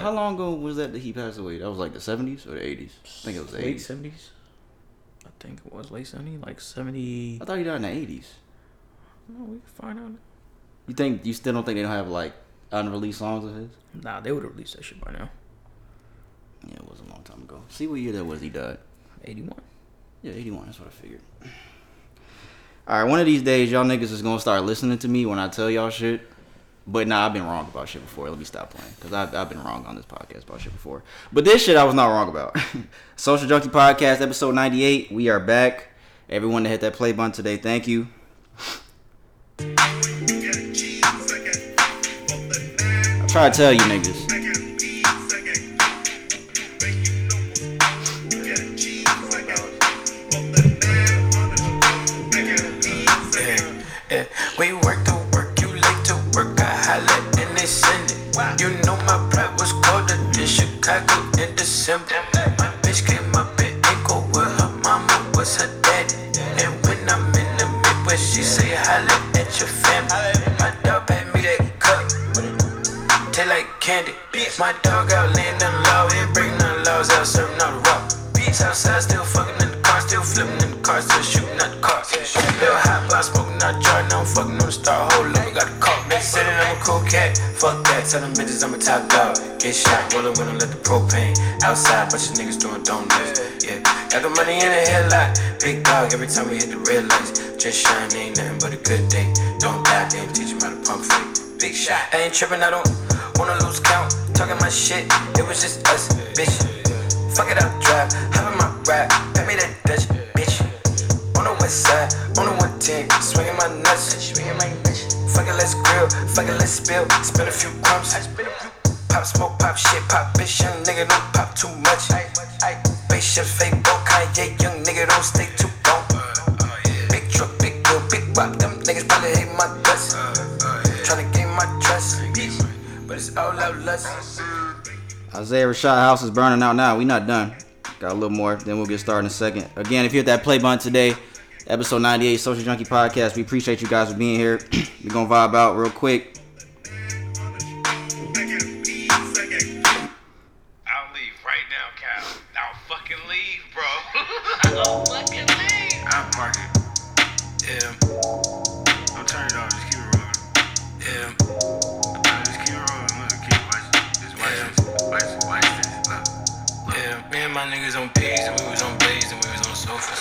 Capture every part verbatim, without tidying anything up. how long ago was that that he passed away? That was like the seventies or the eighties? I think it was the eighties. Late seventies? I think it was late seventies. Like seventy... I thought he died in the eighties. No, we can find out. You think... You still don't think they don't have like unreleased songs of his? Nah, they would have released that shit by now. Yeah, it was a long time ago. See what year that was he died. eighty-one. Yeah, eighty-one. That's what I figured. All right, one of these days, y'all niggas is going to start listening to me when I tell y'all shit. But nah, I've been wrong about shit before. Let me stop playing. Because I've, I've been wrong on this podcast about shit before. But this shit I was not wrong about. Social Junkie Podcast, episode ninety-eight. We are back. Everyone that hit that play button today, thank you. I try to tell you niggas. We work to work, you late to work, I holler and they send it. You know my pride was colder than Chicago in December. My bitch came up in Anchor where her mama was her daddy. And when I'm in the Midwest, she say holler at your family. My dog had me that cup, taste like candy. My dog out laying the law, ain't bring none laws out, serving out rock. Beats outside, still fucking in the car, still flipping in the car, still shooting at the car. Still hot, but I smoke. Now I'm fucking on star, hold up, I got a call. Bitch said that I'm a cool cat, fuck that, tell them bitches I'm a top dog. Get shot, rollin' when I let the propane outside, bunch of niggas doing donuts. Yeah, got the money in the headlock, big dog every time we hit the red lights. Just shine, ain't nothing but a good day. Don't die, they ain't teach 'em how to pump fake. Big shot, I ain't trippin', I don't wanna lose count. Talking my shit, it was just us, bitch. Fuck it up, drive, hop in my ride, pay me that Dutch, bitch. On the west side, on the one ten, swinging my nuts, swinging my bitch. Fuck it, let's grill, fuck it, let's spill. Spin a few crumbs, I spin a few. Pop smoke, pop shit, pop bitch, young nigga don't pop too much. Spaceships, fake boat, Kanye, young nigga don't stay too long. Big truck, big deal, big wop, them niggas probably hate my guts. Tryna gain my trust, but it's all out lust. Isaiah Rashad House is burning out now. We not done. Got a little more, then we'll get started in a second. Again, if you hit that play button today, episode ninety-eight, Social Junkie Podcast. We appreciate you guys for being here. We're going to vibe out real quick. I'll leave right now, Cal. I'll fucking leave, bro. I'll fucking leave. I'll park it. Yeah. I'll turn it off. Just keep it rolling. Yeah. I'll just keep it rolling. I'm going to keep watching. Just watch this. Watch this. Watch this. Look. Yeah. Me and my niggas on P's and we was on Blaze and we was on sofas.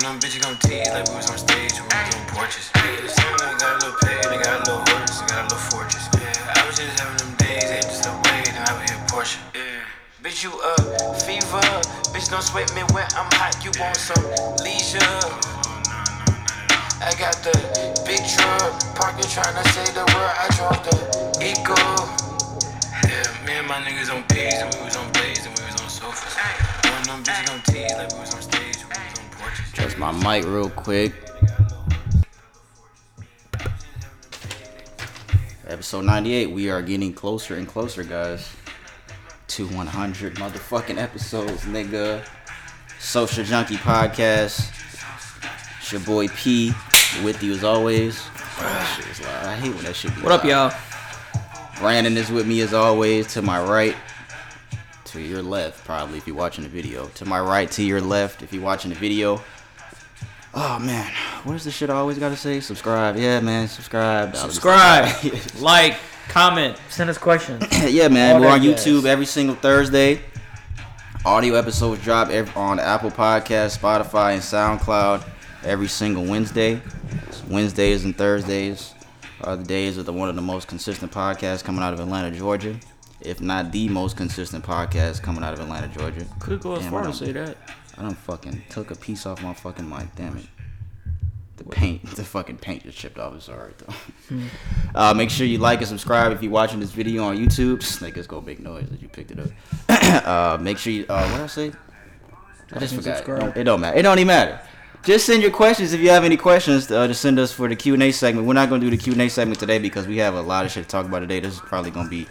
Them bitches gon' tease like we was on stage, we was on porches. Some of them got a little pay, they got a little horse, they got a little fortress. Yeah, I was just having them days, they just a way, then I would hit Porsche. Yeah. Bitch, you up, fever. Bitch, don't sweat me when I'm hot, you want some leisure. I got the big truck, parking tryna save the world, I drove the Eagle. Yeah, me and my niggas on P's and we was on Blaze and we was on sofas. One of them bitches gon' tease like we was on stage. Adjust my mic real quick. Episode ninety-eight. We are getting closer and closer, guys, to one hundred motherfucking episodes, nigga. Social Junkie Podcast. It's your boy P with you as always. Oh, that shit is loud. I hate when that shit be What loud. Up, y'all? Brandon is with me as always. To my right. To your left, probably, if you're watching the video. To my right, to your left, if you're watching the video. Oh, man. What is this shit I always got to say? Subscribe. Yeah, man. Subscribe. Subscribe. Like, comment, send us questions. Yeah, man. All We're on YouTube guys. Every single Thursday. Audio episodes drop every, on Apple Podcasts, Spotify, and SoundCloud every single Wednesday. It's Wednesdays and Thursdays are the days of the one of the most consistent podcasts coming out of Atlanta, Georgia. If not the most consistent podcast coming out of Atlanta, Georgia. Could go as far to say that. I done fucking took a piece off my fucking mic. Damn it. The paint, the fucking paint just chipped off. It's alright though. uh, make sure you like and subscribe if you're watching this video on YouTube. Niggas go big noise that you picked it up. uh, make sure you. Uh, what did I say? I just forgot. Don't, it don't matter. It don't even matter. Just send your questions if you have any questions. Uh, just send us for the Q and A segment. We're not gonna do the Q and A segment today because we have a lot of shit to talk about today. This is probably gonna be.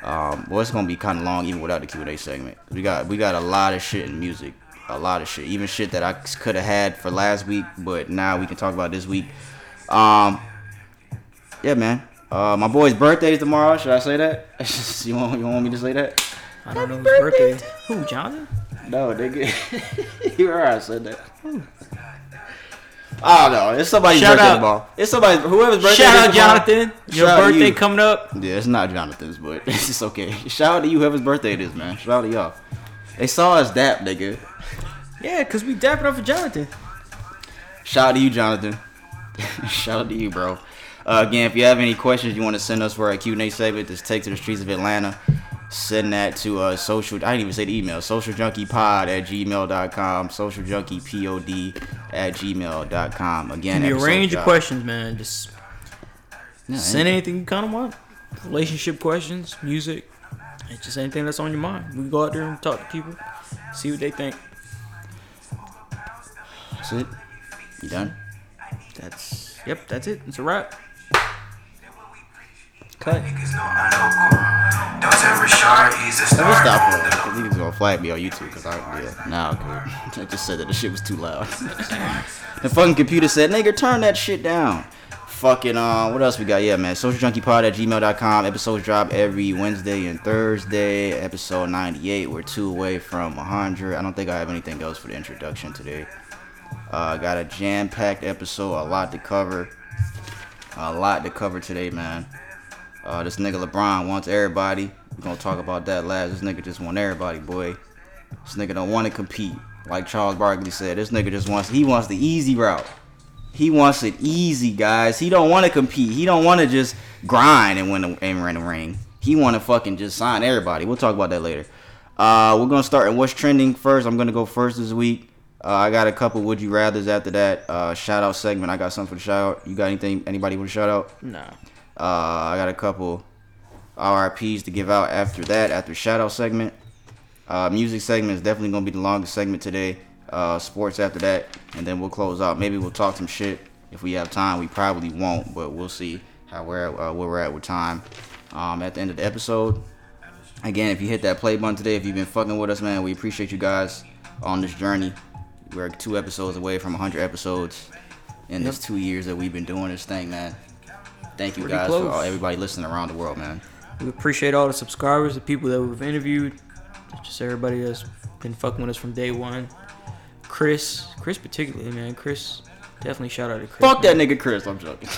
Um, well, it's gonna be kind of long even without the Q and A segment. We got we got a lot of shit in music, a lot of shit, even shit that I could have had for last week, but now we can talk about this week. Um, yeah, man. Uh, my boy's birthday is tomorrow. Should I say that? you want you want me to say that? I don't Happy know whose birthday. birthday. Who, Jonathan? No, nigga. You heard I said that. Ooh. I don't know. It's somebody's Shout birthday out. tomorrow. It's somebody's whoever's birthday. Shout out, tomorrow. Jonathan. Your Shout birthday you. coming up. Yeah, it's not Jonathan's, but it's okay. Shout out to you, whoever's birthday it is, man. Shout out to y'all. They saw us dap, nigga. Yeah, cause we dapping up for Jonathan. Shout out to you, Jonathan. Shout out to you, bro. Uh, again, if you have any questions you want to send us for our Q and A segment, just take to the streets of Atlanta. Send that to uh, social, I didn't even say the email, social junkie pod at gmail dot com, social junkie pod at gmail dot com. Again, you arrange your questions, man. Just no, send anything. anything you kind of want. Relationship questions, music, it's just anything that's on your mind. We go out there and talk to people, see what they think. That's it. You done? That's, yep, that's it. It's a wrap. Cut. Let me stop for that, because he was going to flag me on YouTube, because I, yeah, nah, okay. I just said that the shit was too loud. The fucking computer said, nigga, turn that shit down. Fucking, uh, what else we got? Yeah, man, social junkie pod at gmail dot com. Episodes drop every Wednesday and Thursday. Episode ninety-eight, we're two away from one hundred. I don't think I have anything else for the introduction today. Uh, got a jam-packed episode, a lot to cover. A lot to cover today, man. Uh, this nigga LeBron wants everybody. We're gonna talk about that last. This nigga just want everybody, boy. This nigga don't want to compete. Like Charles Barkley said, this nigga just wants, he wants the easy route. He wants it easy, guys. He don't want to compete. He don't want to just grind and win the, and win the ring. He want to fucking just sign everybody. We'll talk about that later. Uh, we're gonna start in what's trending first. I'm gonna go first this week. Uh, I got a couple would you rathers after that. Uh, shout out segment. I got something for the shout out. You got anything? Anybody want to shout out? Nah. Uh, I got a couple R I Ps to give out after that, after shout-out segment. Uh, music segment is definitely going to be the longest segment today. Uh, sports after that, and then we'll close out. Maybe we'll talk some shit if we have time. We probably won't, but we'll see how we're at, uh, where we're at with time um, at the end of the episode. Again, if you hit that play button today, if you've been fucking with us, man, we appreciate you guys on this journey. We're two episodes away from one hundred episodes in this two years that we've been doing this thing, man. Thank you Pretty guys close. for all, everybody listening around the world, man. We appreciate all the subscribers, the people that we've interviewed, just everybody that's been fucking with us from day one. Chris, Chris particularly, man. Chris, definitely shout out to Chris. Fuck man. That nigga Chris, I'm joking.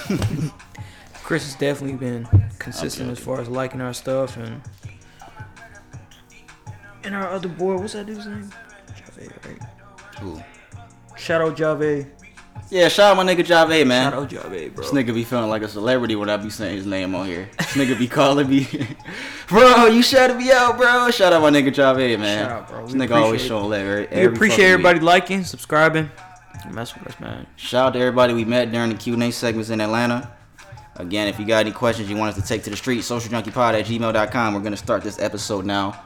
Chris has definitely been consistent as far as liking our stuff and and our other boy, what's that dude's name? Jave, right? Who? Shout out Jave. Yeah, shout out my nigga Jave, man. Shout out Jave, bro. This nigga be feeling like a celebrity when I be saying his name on here. This nigga be calling me, bro, you shouted me out, bro. Shout out my nigga Jave, man. Shout out, bro. This we nigga always showing love. Every, every we appreciate everybody week. Liking, subscribing. Mess with us, man. Shout out to everybody we met during the Q and A segments in Atlanta. Again, if you got any questions you want us to take to the street, social junkie pod at gmail dot com. We're going to start this episode now.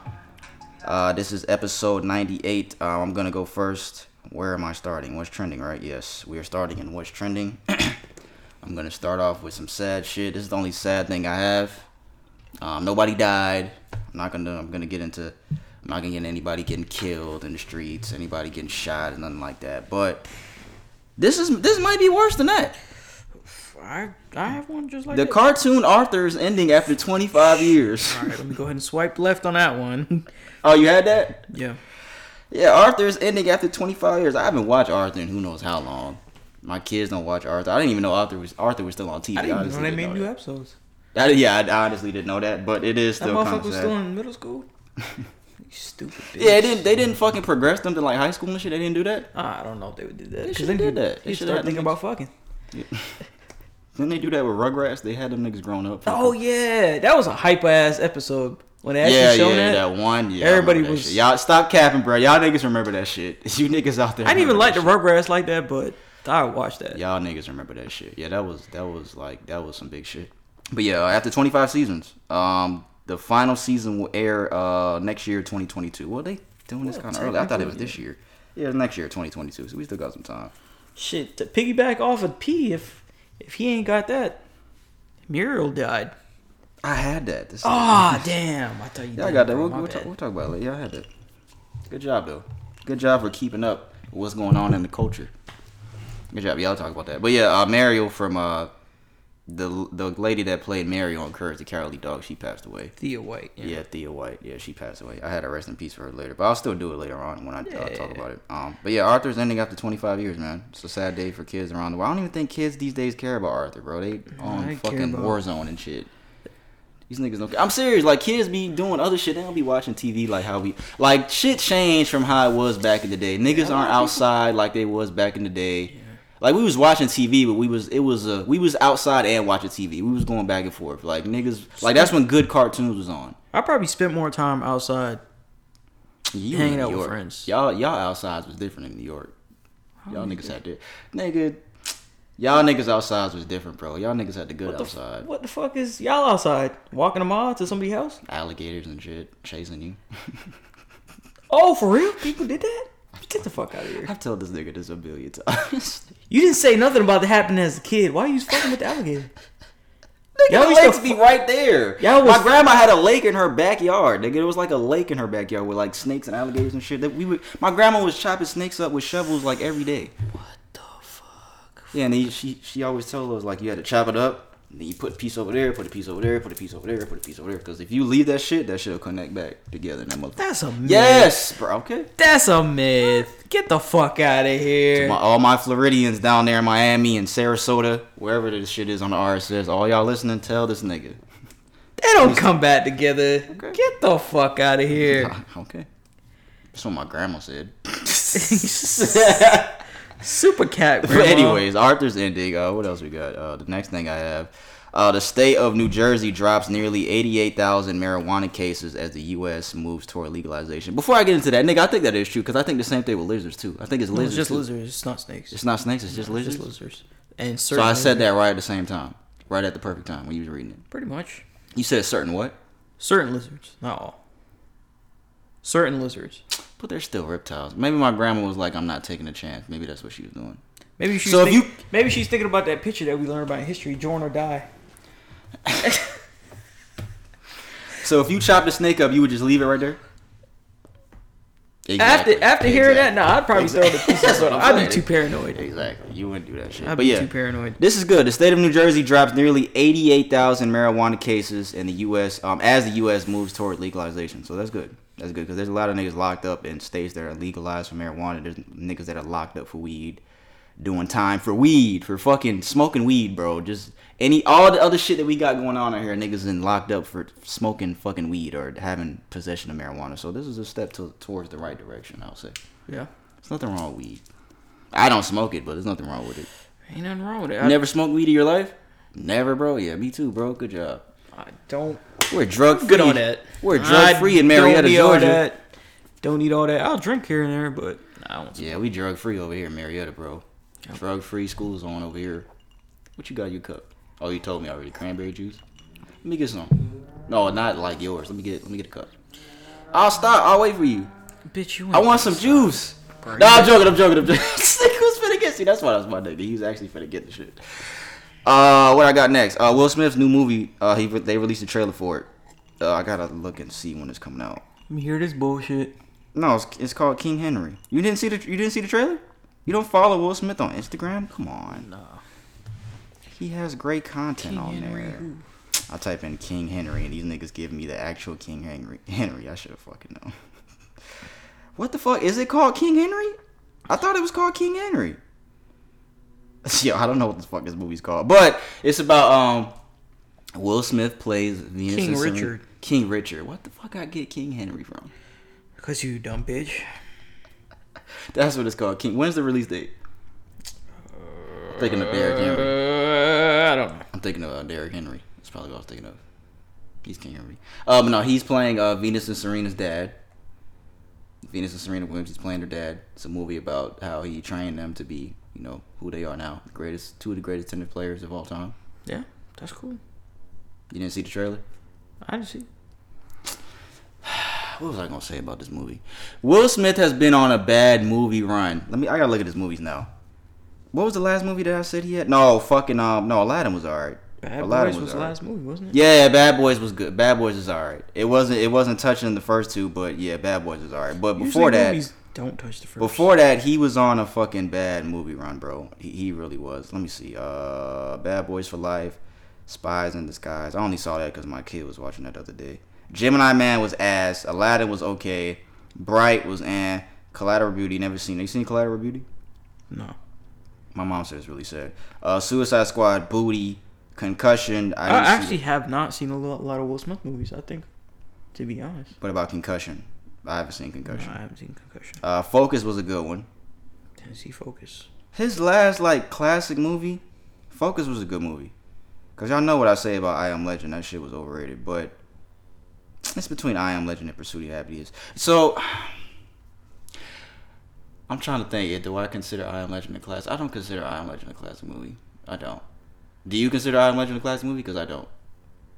Uh, this is episode ninety-eight. Uh, I'm going to go first. Where am I starting? What's trending, right? Yes, we are starting in what's trending. I'm going to start off with some sad shit. This is the only sad thing I have. Um, nobody died. I'm not going to, I'm going to get into, I'm not going to get into anybody getting killed in the streets, anybody getting shot and nothing like that. But this is, this might be worse than that. I, I have one just like the that. The cartoon Arthur is ending after twenty-five years. All right, let me go ahead and swipe left on that one. Oh, you had that? Yeah. Yeah, Arthur's ending after twenty-five years. I haven't watched Arthur in who knows how long. My kids don't watch Arthur. I didn't even know Arthur was Arthur was still on T V. I didn't honestly know they made new episodes. I, yeah, I honestly didn't know that, but it is still. That motherfucker was still in middle school. You stupid bitch. Yeah, they didn't, they didn't fucking progress them to like high school and shit. They didn't do that. I don't know if they would do that. They should have did that. They should start thinking about fucking. Yeah. Didn't they do that with Rugrats? They had them niggas grown up. Oh yeah, that was a hype ass episode. When they actually yeah, show yeah, that, that one, yeah, everybody that was shit. Y'all stop capping, bro. Y'all niggas remember that shit. You niggas out there. I didn't even like the Rugrats like that, but I watched that. Y'all niggas remember that shit. Yeah, that was that was like that was some big shit. But yeah, after twenty-five seasons, um, the final season will air uh next year, twenty twenty-two. Well, they doing this kind of early. I thought it was this year. Yeah, next year, twenty twenty-two. So we still got some time. Shit, to piggyback off of P, if if he ain't got that, Muriel died. I had that. This oh, damn. I thought you yeah, did. I got that. We'll, we'll, talk, we'll talk about it later. Yeah, I had that. Good job, though. Good job for keeping up with what's going on in the culture. Good job. Y'all talk about that. But yeah, uh, Mario from uh, the the lady that played Mary on Courage the Cowardly Dog, she passed away. Thea White. Yeah. yeah, Thea White. Yeah, she passed away. I had a rest in peace for her later, but I'll still do it later on when I yeah. talk about it. Um, but yeah, Arthur's ending after twenty-five years, man. It's a sad day for kids around the world. I don't even think kids these days care about Arthur, bro. They on fucking Warzone and shit. These niggas don't care. I'm serious. Like, kids be doing other shit. They don't be watching T V like how we... Like, shit changed from how it was back in the day. Niggas aren't outside like they was back in the day. Yeah. Like, we was watching T V, but we was... It was... Uh, we was outside and watching T V. We was going back and forth. Like, niggas... Like, that's when good cartoons was on. I probably spent more time outside you hanging out with friends. Y'all y'all outsides was different in New York. Y'all niggas had to... Nigga... Y'all niggas outside was different, bro. Y'all niggas had the good what the, outside. What the fuck is y'all outside? Walking a mile to somebody's house? Alligators and shit chasing you. Oh, for real? People did that? Get the fuck out of here. I've told this nigga this a billion times. You didn't say nothing about that happening as a kid. Why are you fucking with the alligator? Nigga, y'all the used to be right there. Y'all was, My grandma had a lake in her backyard. Nigga, it was like a lake in her backyard with like snakes and alligators and shit. That we would. My grandma was chopping snakes up with shovels like every day. What? Yeah, and he, she she always told us, like, you had to chop it up, and then you put a piece over there, put a piece over there, put a piece over there, put a piece over there. Because if you leave that shit, that shit will connect back together. And that mother- That's a myth. Yes, bro, okay. That's a myth. Get the fuck out of here. My, all my Floridians down there in Miami and Sarasota, wherever this shit is on the R S S, all y'all listening, tell this nigga. They don't come back together. Okay. Get the fuck out of here. Okay. That's what my grandma said. Super cat, grandma. But anyways, Arthur's ending. Uh, what else we got? Uh, the next thing I have. Uh, the state of New Jersey drops nearly eighty-eight thousand marijuana cases as the U S moves toward legalization. Before I get into that, nigga, I think that is true because I think the same thing with lizards, too. I think it's lizards, no, It's just too. lizards. It's not snakes. It's not snakes. It's just no, lizards. It's just lizards. And so I said that right at the same time. Right at the perfect time when you was reading it. Pretty much. You said certain what? Certain lizards. Not all. Certain lizards. But they're still reptiles. Maybe my grandma was like, I'm not taking a chance. Maybe that's what she was doing. Maybe she's, so think- you- Maybe she's thinking about that picture that we learned about in history, join or die. So if you chop the snake up, you would just leave it right there? Exactly. After after exactly. hearing that, nah, I'd probably exactly. throw the pieces on. I'd be too paranoid. Exactly. You wouldn't do that shit. I'd but be yeah, too paranoid. This is good. The state of New Jersey drops nearly eighty-eight thousand marijuana cases in the U S Um, as the U S moves toward legalization. So that's good. That's good because there's a lot of niggas locked up in states that are legalized for marijuana. There's niggas that are locked up for weed, doing time for weed, for fucking smoking weed, bro. Just any all the other shit that we got going on out here, niggas in locked up for smoking fucking weed or having possession of marijuana. So this is a step to, towards the right direction, I'll say. Yeah, there's nothing wrong with weed. I don't smoke it, but there's nothing wrong with it. Ain't nothing wrong with it. You never smoked weed in your life? Never, bro. Yeah, me too, bro. Good job. I don't. We're drug free. Good on that. We're drug free in Marietta, Georgia. Don't need all that. I'll drink here and there, but nah, I won't. Yeah, we drug free over here in Marietta, bro. Yep. Drug free school zone over here. What you got in your cup? Oh, you told me already. Cranberry juice. Let me get some. No, not like yours. Let me get. Let me get a cup. I'll stop. I'll wait for you. Bitch, you. I want some juice. Nah, no, I'm joking. I'm joking. I'm joking. Who's finna get? See, that's why that was my nigga. He was actually finna get the shit. Uh, what I got next? Uh, Will Smith's new movie. Uh, he they released a trailer for it. Uh, I gotta look and see when it's coming out. Let me hear this bullshit. No, it's, it's called King Henry. You didn't see the you didn't see the trailer? You don't follow Will Smith on Instagram? Come on. No. He has great content King on Henry. There. I type in King Henry and these niggas give me the actual King Henry. Henry, I should have fucking known. What the fuck is it called? King Henry? I thought it was called King Henry. Yo, I don't know what the fuck this movie's called, but it's about um, Will Smith plays Venus King and Richard. Summer. King Richard. What the fuck I get King Henry from? Because you dumb bitch. That's what it's called. King. When's the release date? Uh, I'm thinking of Derrick Henry. Uh, I don't know. I'm thinking of uh, Derrick Henry. That's probably what I was thinking of. He's King Henry. Uh, but no, he's playing uh, Venus and Serena's dad. Venus and Serena Williams. He's playing her dad. It's a movie about how he trained them to be. You know, who they are now. The greatest, two of the greatest tennis players of all time. Yeah, that's cool. You didn't see the trailer? I didn't see it. What was I going to say about this movie? Will Smith has been on a bad movie run. Let me, I got to look at his movies now. What was the last movie that I said he had? No, fucking, um, no, Aladdin was all right. Bad Aladdin Boys was, was the right. last movie, wasn't it? Yeah, Bad Boys was good. Bad Boys is all right. It wasn't, it wasn't touching the first two, but yeah, Bad Boys is all right. But before Usually that... Movies- Don't touch the first. Before that, he was on a fucking bad movie run, bro. He, he really was. Let me see. Uh, Bad Boys for Life. Spies in Disguise. I only saw that because my kid was watching that the other day. Gemini Man was ass. Aladdin was okay. Bright was eh. Collateral Beauty, never seen. Have you seen Collateral Beauty? No. My mom said it's really sad. Uh, Suicide Squad, Booty, Concussion. I, I actually have not seen a lot of Will Smith movies, I think, to be honest. What about Concussion? I haven't seen Concussion. No, I haven't seen Concussion. Uh, Focus was a good one. Didn't see Focus. His last, like, classic movie, Focus was a good movie. Because y'all know what I say about I Am Legend. That shit was overrated. But it's between I Am Legend and Pursuit of Happiness. So I'm trying to think. Do I consider I Am Legend a classic? I don't consider I Am Legend a classic movie. I don't. Do you consider I Am Legend a classic movie? Because I don't.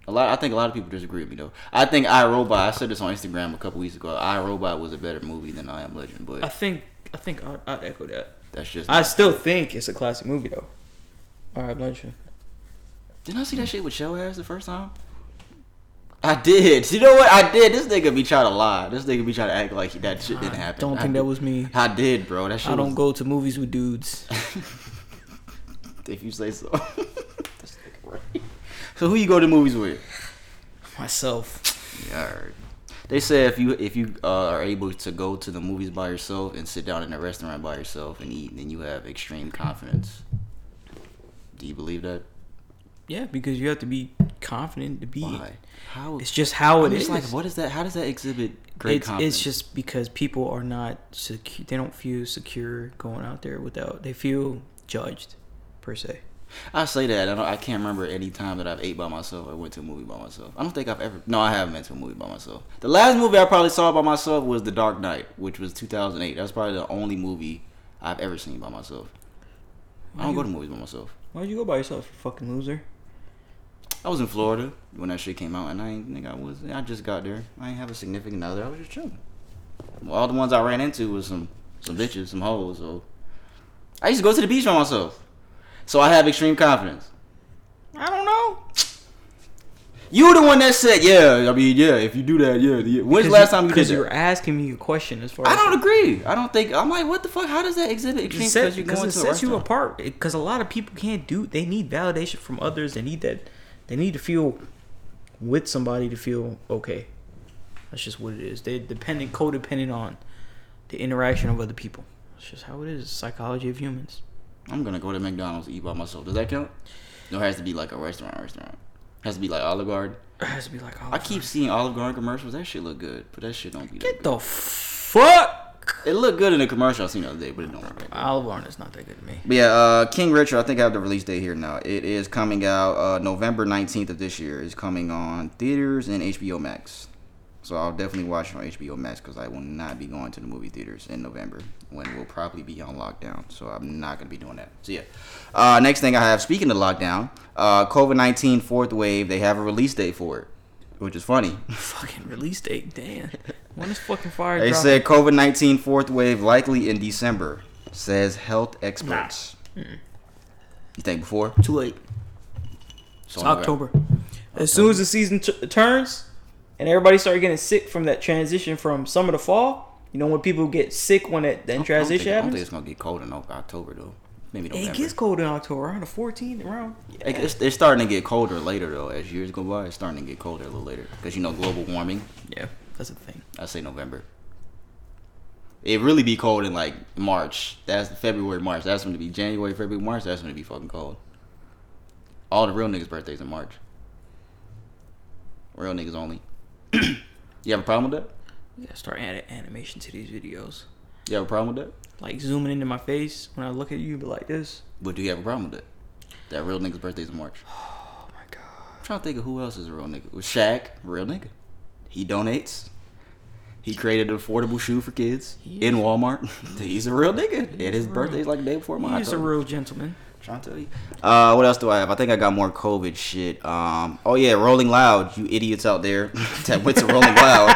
A lot. I think a lot of people disagree with me, though. I think I, Robot. I said this on Instagram a couple weeks ago. I, Robot was a better movie than I Am Legend. But I think I think I, I'd echo that. That's just. I still true. think it's a classic movie, though. I Am Legend. Didn't I see that shit with Show Ass the first time? I did. You know what? I did. This nigga be trying to lie. This nigga be trying to act like that shit didn't happen. I don't think I that was me. I did, bro. That shit I don't was... go to movies with dudes. If you say so. This nigga right. So who you go to movies with? Myself. Yeah, alright. They say if you if you uh, are able to go to the movies by yourself and sit down in a restaurant by yourself and eat, then you have extreme confidence. Do you believe that? Yeah, because you have to be confident to be. Why? How? It's just how it I'm just is. Like, what is that? How does that exhibit great it's, confidence? It's just because people are not secure. They don't feel secure going out there without. They feel judged, per se. I say that. I don't. I can't remember any time that I've ate by myself or went to a movie by myself. I don't think I've ever. No, I haven't been to a movie by myself. The last movie I probably saw by myself was The Dark Knight, which was two thousand eight. That's probably the only movie I've ever seen by myself. Why I don't you, go to movies by myself. Why would you go by yourself, you fucking loser? I was in Florida when that shit came out, and I ain't think I was. I just got there. I ain't have a significant other. I was just chilling. Well, all the ones I ran into was some some bitches, some hoes. So I used to go to the beach by myself. So I have extreme confidence. I don't know. You the one that said, yeah. I mean, yeah. If you do that, yeah. yeah. When's the last time you did that? Because you were asking me a question as far. as... I don't agree. I don't think. I'm like, what the fuck? How does that exhibit extreme? Because it sets restaurant. you apart. Because a lot of people can't do. They need validation from others. They need that. They need to feel with somebody to feel okay. That's just what it is. They're dependent, codependent on the interaction of other people. That's just how it is. Psychology of humans. I'm going to go to McDonald's and eat by myself. Does that count? No, it has to be like a restaurant restaurant. It has to be like Olive Garden. It has to be like Olive Garden. I keep seeing Olive Garden commercials. That shit look good, but that shit don't be that Get good. the fuck? It looked good in a commercial I seen the other day, but it don't look that good. Olive Garden is not that good to me. But yeah, uh, King Richard, I think I have the release date here now. It is coming out uh, November nineteenth of this year. It's coming on theaters and H B O Max. So I'll definitely watch it on H B O Max because I will not be going to the movie theaters in November when we'll probably be on lockdown. So I'm not going to be doing that. So yeah. Uh, next thing I have, speaking of lockdown, uh, COVID nineteen fourth wave, they have a release date for it. Which is funny. Fucking release date, damn. When is fucking fire They dropping? Said COVID nineteen fourth wave likely in December, says health experts. Nah. Mm-mm. You think before? Too late. So it's October. October. As soon as the season t- turns and everybody started getting sick from that transition from summer to fall, you know when people get sick when that, that transition think, happens? I don't think it's going to get cold in October, though. Maybe November. It gets cold in October, around the fourteenth round. Yeah. It's, it's starting to get colder later, though. As years go by, it's starting to get colder a little later. Because, you know, global warming. Yeah, that's the thing. I say November. It really be cold in, like, March. That's February, March. That's when it be January, February, March. That's when it be fucking cold. All the real niggas' birthdays in March. Real niggas only. You have a problem with that? Yeah, start adding animation to these videos. You have a problem with that? Like, zooming into my face when I look at you, be like this. But do you have a problem with it? That real nigga's birthday's in March. Oh, my God. I'm trying to think of who else is a real nigga. Shaq, real nigga. He donates. He created an affordable shoe for kids he in Walmart. He's a real nigga. And his birthday's like the day before mine. He's a real gentleman. I'm trying to tell you. Uh, what else do I have? I think I got more COVID shit. Um, oh, yeah, Rolling Loud. You idiots out there that went to Rolling Loud.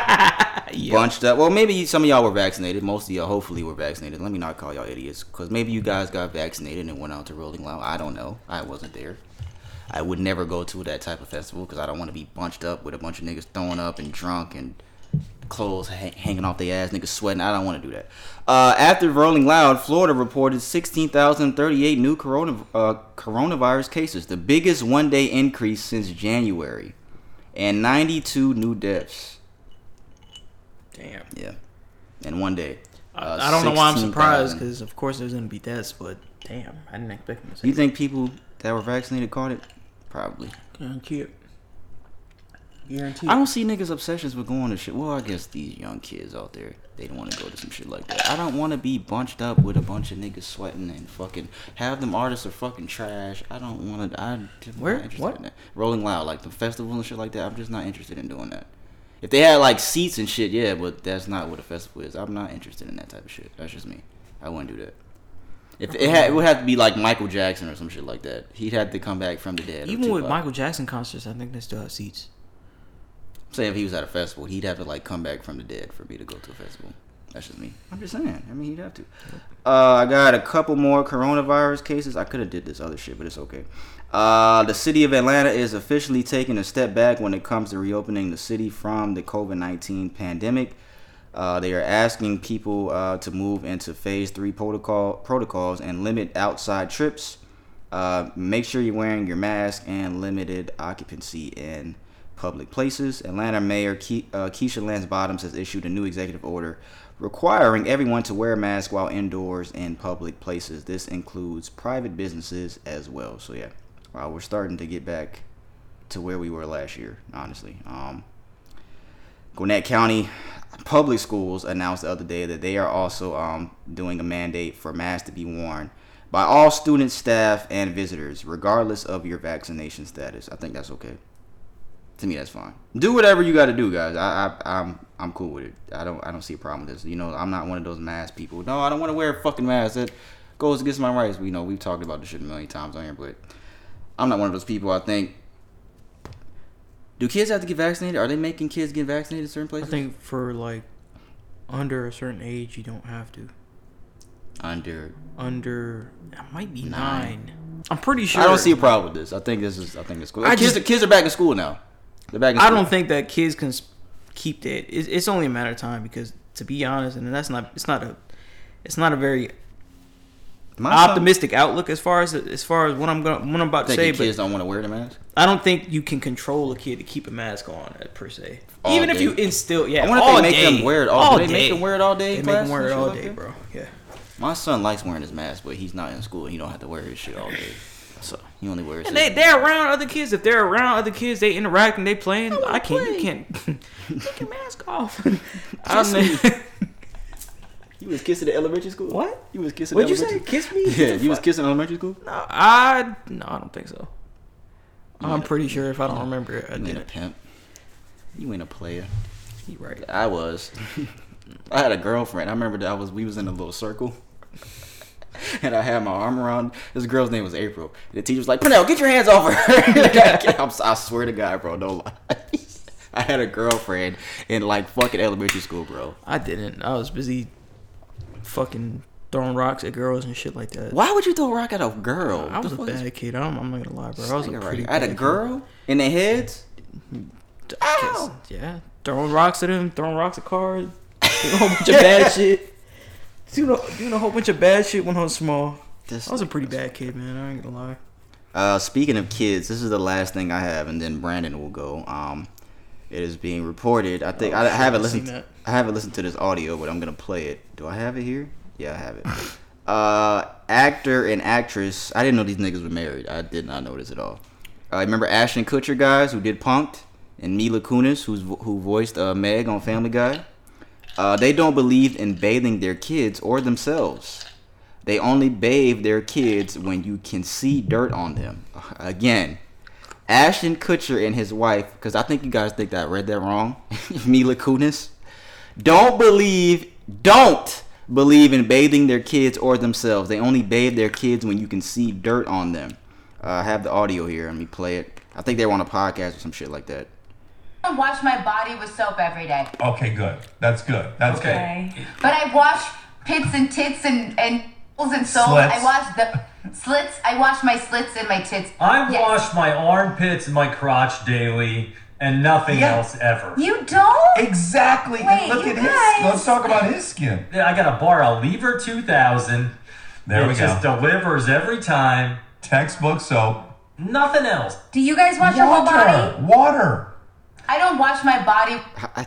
Yeah. Bunched up. Well, maybe some of y'all were vaccinated. Most of y'all hopefully were vaccinated. Let me not call y'all idiots, because maybe you guys got vaccinated and went out to Rolling Loud. I don't know. I wasn't there. I would never go to that type of festival because I don't want to be bunched up with a bunch of niggas throwing up and drunk and clothes ha- hanging off their ass, niggas sweating. I don't want to do that. Uh, after Rolling Loud, Florida reported sixteen thousand thirty-eight new corona, uh, coronavirus cases, the biggest one-day increase since January, and ninety-two new deaths. Damn. Yeah. In one day. Uh, I don't sixteen, know why I'm surprised, because of course there's going to be deaths, but damn, I didn't expect them to say You that. Think people that were vaccinated caught it? Probably. Guaranteed. Guaranteed. I don't see niggas' obsessions with going to shit. Well, I guess these young kids out there, they don't want to go to some shit like that. I don't want to be bunched up with a bunch of niggas sweating and fucking, half them artists are fucking trash. I don't want to, I'm just Where? not interested what? in that. Rolling Loud, like the festival and shit like that, I'm just not interested in doing that. If they had, like, seats and shit, yeah, but that's not what a festival is. I'm not interested in that type of shit. That's just me. I wouldn't do that. If it, had, it would have to be, like, Michael Jackson or some shit like that. He'd have to come back from the dead. Even with Michael Jackson concerts, I think they still have seats. I'm saying if he was at a festival, he'd have to, like, come back from the dead for me to go to a festival. That's just me. I'm just saying. I mean, he'd have to. Uh, I got a couple more coronavirus cases. I could have did this other shit, but it's okay. Uh, the city of Atlanta is officially taking a step back when it comes to reopening the city from the COVID nineteen pandemic. Uh, they are asking people uh, to move into phase three protocol protocols and limit outside trips. Uh, make sure you're wearing your mask and limited occupancy in public places. Atlanta Mayor Ke- uh, Keisha Lance Bottoms has issued a new executive order requiring everyone to wear a mask while indoors in public places. This includes private businesses as well. So yeah. Wow, we're starting to get back to where we were last year, honestly. Um, Gwinnett County Public Schools announced the other day that they are also um, doing a mandate for masks to be worn by all students, staff, and visitors, regardless of your vaccination status. I think that's okay. To me, that's fine. Do whatever you got to do, guys. I, I, I'm I'm cool with it. I don't I don't see a problem with this. You know, I'm not one of those mask people. No, I don't want to wear a fucking mask. That goes against my rights. We know we've talked about this shit a million times on here, but I'm not one of those people. I think. Do kids have to get vaccinated? Are they making kids get vaccinated in certain places? I think for like under a certain age, you don't have to. Under. Under. It might be nine. nine. I'm pretty sure. I don't see a problem with this. I think this is. I think it's cool. I kids, just, kids are back in school now. They're back in school. I don't think that kids can keep that. It's, it's only a matter of time because, to be honest, and that's not. It's not a. It's not a very. My optimistic son, outlook as far as as far as what I'm gonna what I'm about to say, but kids don't want to wear the mask. I don't think you can control a kid to keep a mask on per se. All Even day. if you instill, yeah, I wonder all if they day. make them wear it all, all day. They make them wear it all day. They make them wear it all day, like bro. Yeah. My son likes wearing his mask, but he's not in school. He don't have to wear his shit all day. So he only wears. And they they're around other kids. If they're around other kids, they interact and they playing. I, I can't. Play. You can't take your mask off. I don't know. You was kissing at elementary school? What? You was kissing elementary school? What'd you say? Kiss me? Yeah, you was kissing elementary school? No, I no, I don't think so. You I'm pretty a, sure if I don't you remember it. I you ain't a pimp. You ain't a player. You right. I was. I had a girlfriend. I remember that I was we was in a little circle. And I had my arm around. This girl's name was April. The teacher was like, Pernell, get your hands off her. I swear to God, bro, don't lie. I had a girlfriend in like fucking elementary school, bro. I didn't. I was busy fucking throwing rocks at girls and shit like that. Why would you throw a rock at a girl? I was a bad is... kid. I'm, I'm not gonna lie, bro. I was a pretty bad kid. At a girl kid. In their heads? Ow! Yeah, throwing rocks at them, throwing rocks at cars, doing a whole bunch of bad shit. Doing a, doing a whole bunch of bad shit when I was small. This I was a pretty bad kid, man. I ain't gonna lie. Uh, speaking of kids, this is the last thing I have, and then Brandon will go. Um, it is being reported. I think oh, I, I haven't listened. To, I haven't listened to this audio, but I'm gonna play it. Do I have it here? Yeah, I have it. uh, actor and actress. I didn't know these niggas were married. I did not know this at all. I uh, remember Ashton Kutcher, guys, who did Punk'd, and Mila Kunis, who's who voiced uh, Meg on Family Guy. Uh, they don't believe in bathing their kids or themselves. They only bathe their kids when you can see dirt on them. Again. Ashton Kutcher and his wife, because I think you guys think that I read that wrong, Mila Kunis, don't believe, don't believe in bathing their kids or themselves. They only bathe their kids when you can see dirt on them. Uh, I have the audio here. Let me play it. I think they were on a podcast or some shit like that. I wash my body with soap every day. Okay, good. That's good. That's okay. good. But I wash pits and tits and... and- and soap. I wash the slits. I wash my slits and my tits. I yes. wash my armpits and my crotch daily, and nothing yeah. else ever. You don't? Exactly. Wait, look at guys. his. Let's talk about his skin. Yeah, I got a bar, a Lever two thousand. There it we go. It just delivers every time. Textbook soap. Nothing else. Do you guys watch your whole body? Water. I don't watch my body.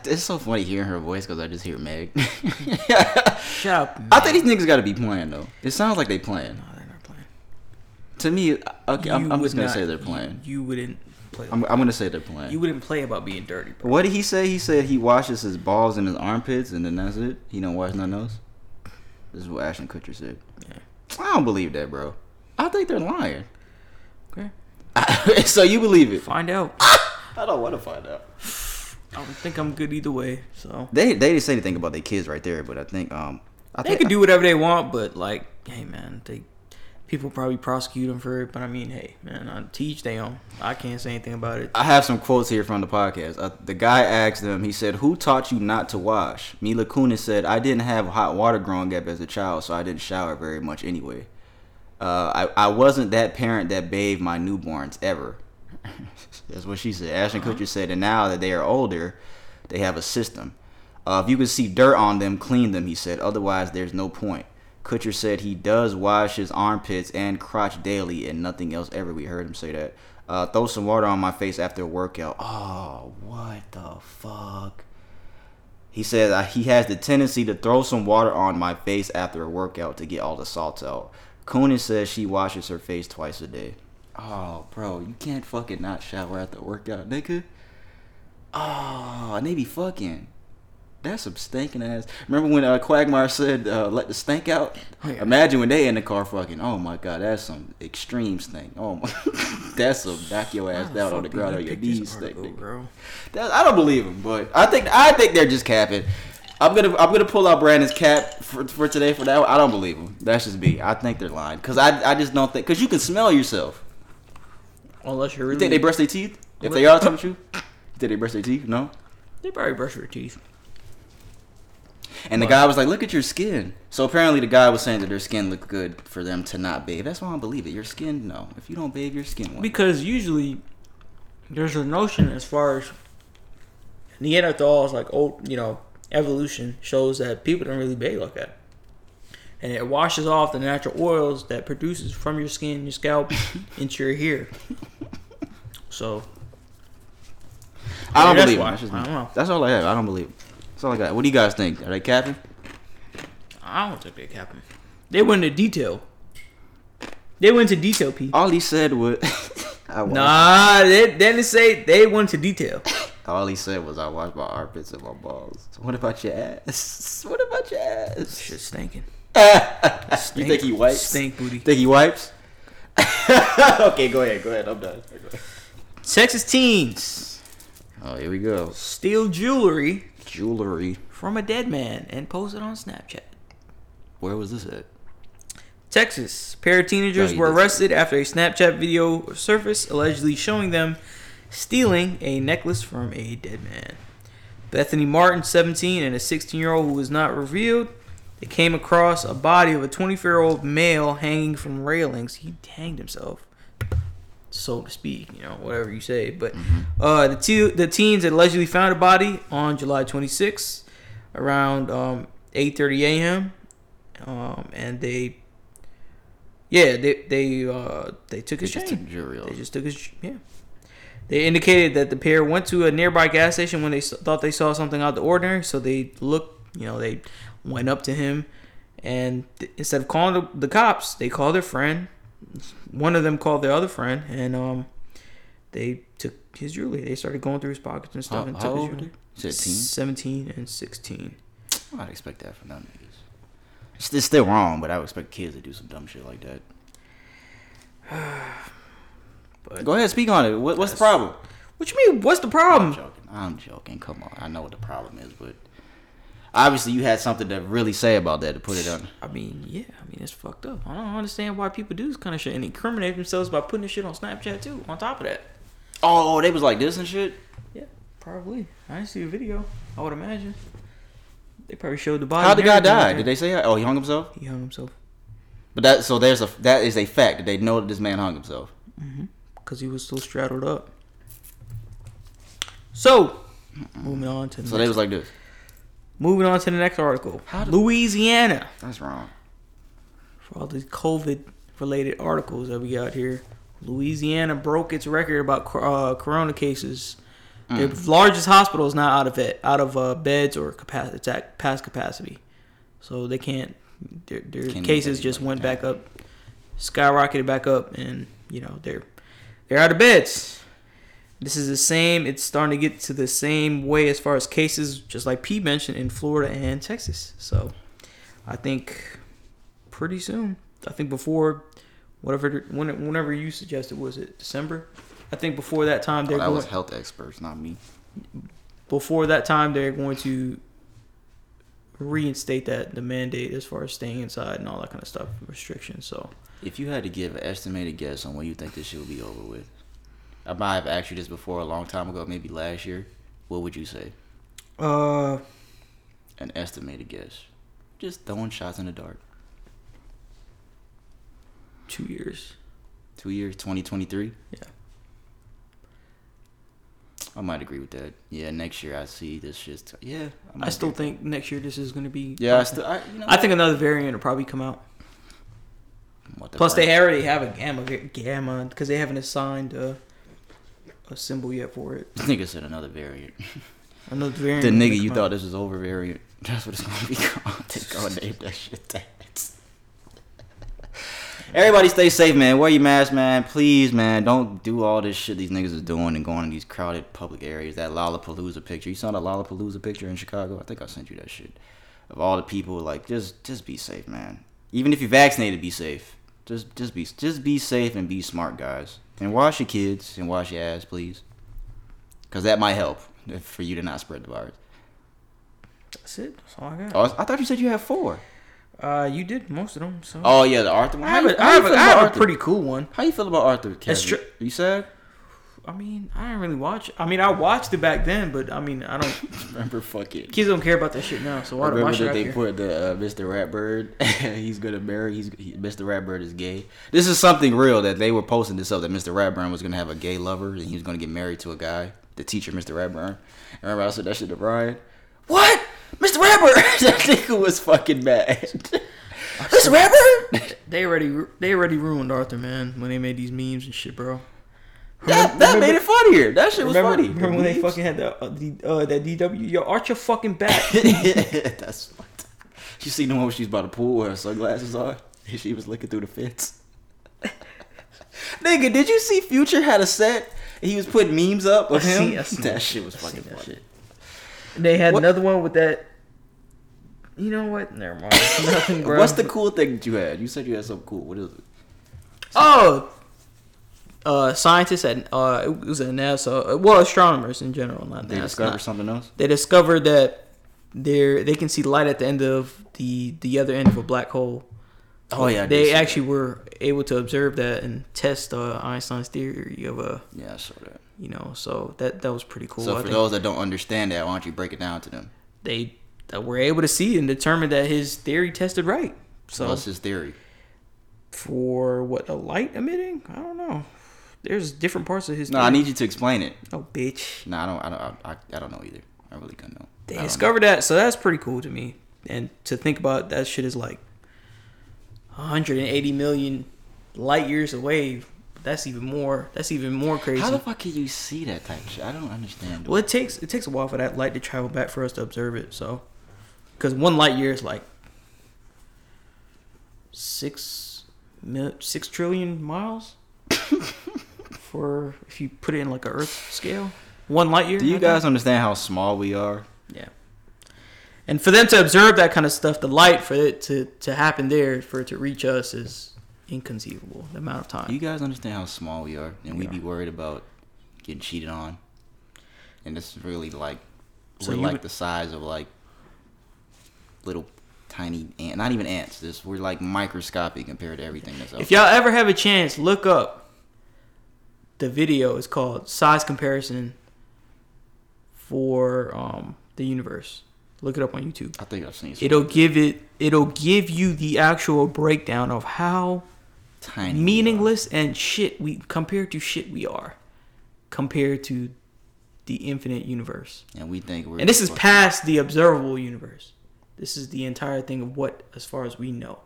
It's so funny hearing her voice because I just hear Meg. Shut up, Meg. I think these niggas got to be playing, though. It sounds like they playing. No, they're not playing. To me, okay, you I'm, I'm just going to say they're playing. You, you wouldn't play. I'm, I'm going to say they're playing. You wouldn't play about being dirty, bro. What did he say? He said he washes his balls and his armpits, and then that's it? He don't wash nothing else? This is what Ashton Kutcher said. Yeah. I don't believe that, bro. I think they're lying. Okay. So you believe it? Find out. I don't want to find out. I don't think I'm good either way. So they they didn't say anything about their kids right there, but I think um I they think, can do whatever they want. But like, hey man, they people probably prosecute them for it. But I mean, hey man, I teach them. I can't say anything about it. I have some quotes here from the podcast. Uh, the guy asked them. He said, "Who taught you not to wash?" Mila Kunis said, "I didn't have hot water growing up as a child, so I didn't shower very much anyway. Uh, I I wasn't that parent that bathed my newborns ever." That's what she said. Ashton uh-huh. Kutcher said, and now that they are older, they have a system. Uh, if you can see dirt on them, clean them, he said. Otherwise, there's no point. Kutcher said he does wash his armpits and crotch daily and nothing else ever. We heard him say that. Uh, throw some water on my face after a workout. Oh, what the fuck? He said uh, he has the tendency to throw some water on my face after a workout to get all the salts out. Kunis says she washes her face twice a day. Oh, bro, you can't fucking not shower after workout, nigga. Oh, and they be fucking. That's some stinking ass. Remember when uh, Quagmire said, uh, let the stink out? Oh, yeah. Imagine when they in the car fucking. Oh, my God, that's some extreme stink. Oh, my. That's some knock your ass down on the ground on your knees stink, nigga. Bro. That, I don't believe him, but I think I think they're just capping. I'm gonna I'm gonna pull out Brandon's cap for for today for that one. I don't believe him. That's just me. I think they're lying because I I just don't think because you can smell yourself. Unless you're really... You think they brush their teeth? If they are talking to you? You think they brush their teeth? No? They probably brush their teeth. And but. The guy was like, look at your skin. So apparently the guy was saying that their skin looked good for them to not bathe. That's why I don't believe it. Your skin, no. If you don't bathe, your skin won't. Because usually there's a notion as far as Neanderthals, like, old, you know, evolution shows that people don't really bathe like that. And it washes off the natural oils that produces from your skin, your scalp, into your hair. So, I don't believe it. I don't know. That's all I have. I don't believe it. That's all I got. What do you guys think? Are they capping? I don't think they're capping. They went into detail. They went to detail, Pete. All he said was, I washed. Nah, they, they didn't say they went to detail. All he said was, I wash my armpits and my balls. What about your ass? What about your ass? Shit's stinking. Stink, you think he wipes? Stink booty. Think he wipes? Okay, go ahead. Go ahead. I'm done. Go ahead. Texas teens. Oh, here we go. Steal jewelry. Jewelry. From a dead man and post it on Snapchat. Where was this at? Texas. A pair of teenagers no, were arrested it. after a Snapchat video surfaced allegedly showing them stealing a necklace from a dead man. Bethany Martin, seventeen, and a sixteen-year-old who was not revealed. They came across a body of a twenty-four-year-old male hanging from railings. He hanged himself, so to speak, you know, whatever you say. But mm-hmm. uh, the two, the teens had allegedly found a body on July twenty-sixth around um, eight thirty a.m. Um, and they, yeah, they they uh, they took his chain. They just took his yeah. They indicated that the pair went to a nearby gas station when they thought they saw something out of the ordinary. So they looked, you know, they. Went up to him, and th- instead of calling the, the cops, they called their friend. One of them called their other friend, and um, they took his jewelry. They started going through his pockets and stuff, how, and took his jewelry. Sixteen, seventeen, and sixteen. I'd expect that from them niggas. It's, it's still wrong, but I would expect kids to do some dumb shit like that. But go ahead, speak on it. What, what's the problem? What you mean? What's the problem? I'm joking. I'm joking. Come on, I know what the problem is, but. Obviously, you had something to really say about that to put it on. I mean, yeah. I mean, it's fucked up. I don't understand why people do this kind of shit and incriminate themselves by putting this shit on Snapchat, too, on top of that. Oh, they was like this and shit? Yeah, probably. I didn't see a video, I would imagine. They probably showed the body. How'd the guy die? Did they say that? Oh, he hung himself? He hung himself. But that, so there's a, that is a fact that they know that this man hung himself. Mm-hmm. Because he was still straddled up. So, moving on to the so next they was like this. Moving on to the next article. How Louisiana. That's wrong. For all these COVID-related articles that we got here, Louisiana broke its record about uh, corona cases. Mm. The largest hospital is not out of it, out of uh, beds or capacity, past capacity, so they can't. Their, their can't cases just went down. back up, skyrocketed back up, and you know they're they're out of beds. This is the same. It's starting to get to the same way as far as cases, just like P mentioned, in Florida and Texas. So, I think pretty soon. I think before whatever, when, whenever you suggested, was it December? I think before that time they're. Oh, that going, was health experts, not me. Before that time, they're going to reinstate that the mandate as far as staying inside and all that kind of stuff, restrictions. So, if you had to give an estimated guess on when you think this shit will be over with, I might have asked you this before a long time ago, maybe last year. What would you say? Uh, an estimated guess. Just throwing shots in the dark. Two years. Two years, twenty twenty-three? Yeah. I might agree with that. Yeah, next year I see this shit. T- yeah, I, I still think that. Next year this is going to be. Yeah, I still. I, you know, I think another variant will probably come out. What the Plus, part? They already have a gamma gamma because they haven't assigned a, a symbol yet for it. This nigga said another variant. Another variant. The nigga you thought out. This was over variant. That's what it's going to be called. They gonna name that shit that. Everybody stay safe, man. Wear your mask, man. Please, man. Don't do all this shit these niggas is doing and going in these crowded public areas. That Lollapalooza picture. You saw that Lollapalooza picture in Chicago? I think I sent you that shit. Of all the people, like, just just be safe, man. Even if you're vaccinated, be safe. Just just be just be safe and be smart, guys. And wash your kids and wash your ass, please. Because that might help for you to not spread the virus. That's it. That's all I got. Oh, I thought you said you had four. Uh, you did most of them. So. Oh yeah, the Arthur one. I have, a, I have, a, I have a pretty cool one. How you feel about Arthur? Tr- Are you sad? I mean, I didn't really watch. I mean, I watched it back then, but I mean, I don't remember. Fuck it. Kids don't care about that shit now. So why do I should? Remember that they here? put the uh, Mister Ratbird. He's gonna marry. He's he, Mister Ratbird is gay. This is something real that they were posting this up that Mister Ratburn was gonna have a gay lover and he was gonna get married to a guy. The teacher, Mister Ratburn. I remember I said that shit to Brian. What? Mister Rapper, that nigga was fucking mad. Mister Rapper, they already they already ruined Arthur, man. When they made these memes and shit, bro. That that remember, made it funnier. That shit was remember, funny. Remember the when memes? They fucking had that uh, the uh, that D W? Yo, arch your fucking back. Yeah, that's fucked. You seen the one where she's by the pool with her sunglasses on? And she was looking through the fence. Nigga, did you see Future had a set? And he was putting memes up of him. See, see, that shit was I fucking funny. Shit. They had what? Another one with that. You know what? Never mind. Nothing, bro. What's the cool thing that you had? You said you had something cool. What is it? Something oh, uh, scientists at uh, it was at NASA. Well, astronomers in general, not NASA. They discovered not, something else. They discovered that they they can see light at the end of the the other end of a black hole. Oh yeah, they actually that. were able to observe that and test uh, Einstein's theory of a. Yeah, I saw that. You know, so that that was pretty cool. So for those that don't understand that, why don't you break it down to them? They that were able to see and determine that his theory tested right. So what's his theory? For what, the light emitting? I don't know. There's different parts of his theory. No, I need you to explain it. Oh, bitch. No, I don't. I don't. I, I don't know either. I really couldn't know. They discovered that, so that's pretty cool to me. And to think about that shit is like one hundred eighty million light years away. That's even more. That's even more crazy. How the fuck can you see that type of shit? I don't understand. Well, it takes it takes a while for that light to travel back for us to observe it. So, because one light year is like six mil, six trillion miles. For if you put it in like a Earth scale, one light year. Do you guys understand how small we are? Yeah. And for them to observe that kind of stuff, the light for it to to happen there, for it to reach us is. Inconceivable the amount of time. You guys understand how small we are, and we, we be worried about getting cheated on, and it's really like so we're like would... the size of like little tiny ant, not even ants. This we're like microscopic compared to everything that's out. If y'all ever have a chance, look up the video. It's called "Size Comparison for um, the Universe." Look it up on YouTube. I think I've seen it. It'll give it. It'll give you the actual breakdown of how tiny, meaningless and shit we compared to shit we are, compared to the infinite universe. And we think we're... And this is past the observable universe. This is the entire thing of what, as far as we know.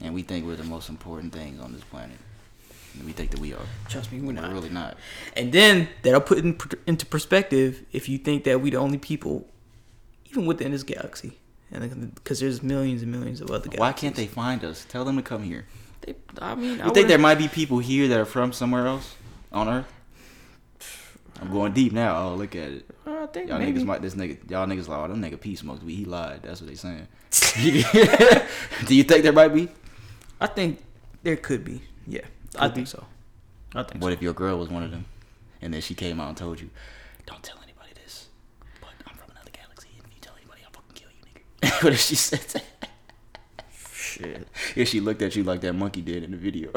And we think we're the most important things on this planet. And we think that we are. Trust me, we're not. We're really not. And then, that'll put in, into perspective if you think that we're the only people, even within this galaxy. And because there's millions and millions of other galaxies. Why can't they find us? Tell them to come here. They, I mean, you I think there might be people here that are from somewhere else on Earth? I'm going deep now. Oh, look at it. I think y'all maybe. niggas might this nigga. Y'all niggas like, oh, them nigga P smoked weed. He lied. That's what they saying. Do you think there might be? I think there could be. Yeah, could I be. think so. I think. What so. if your girl was one of them, and then she came out and told you, "Don't tell anybody this, but I'm from another galaxy, and if you tell anybody, I'll fucking kill you, nigga." What if she said that? Shit. If she looked at you like that monkey did in the video.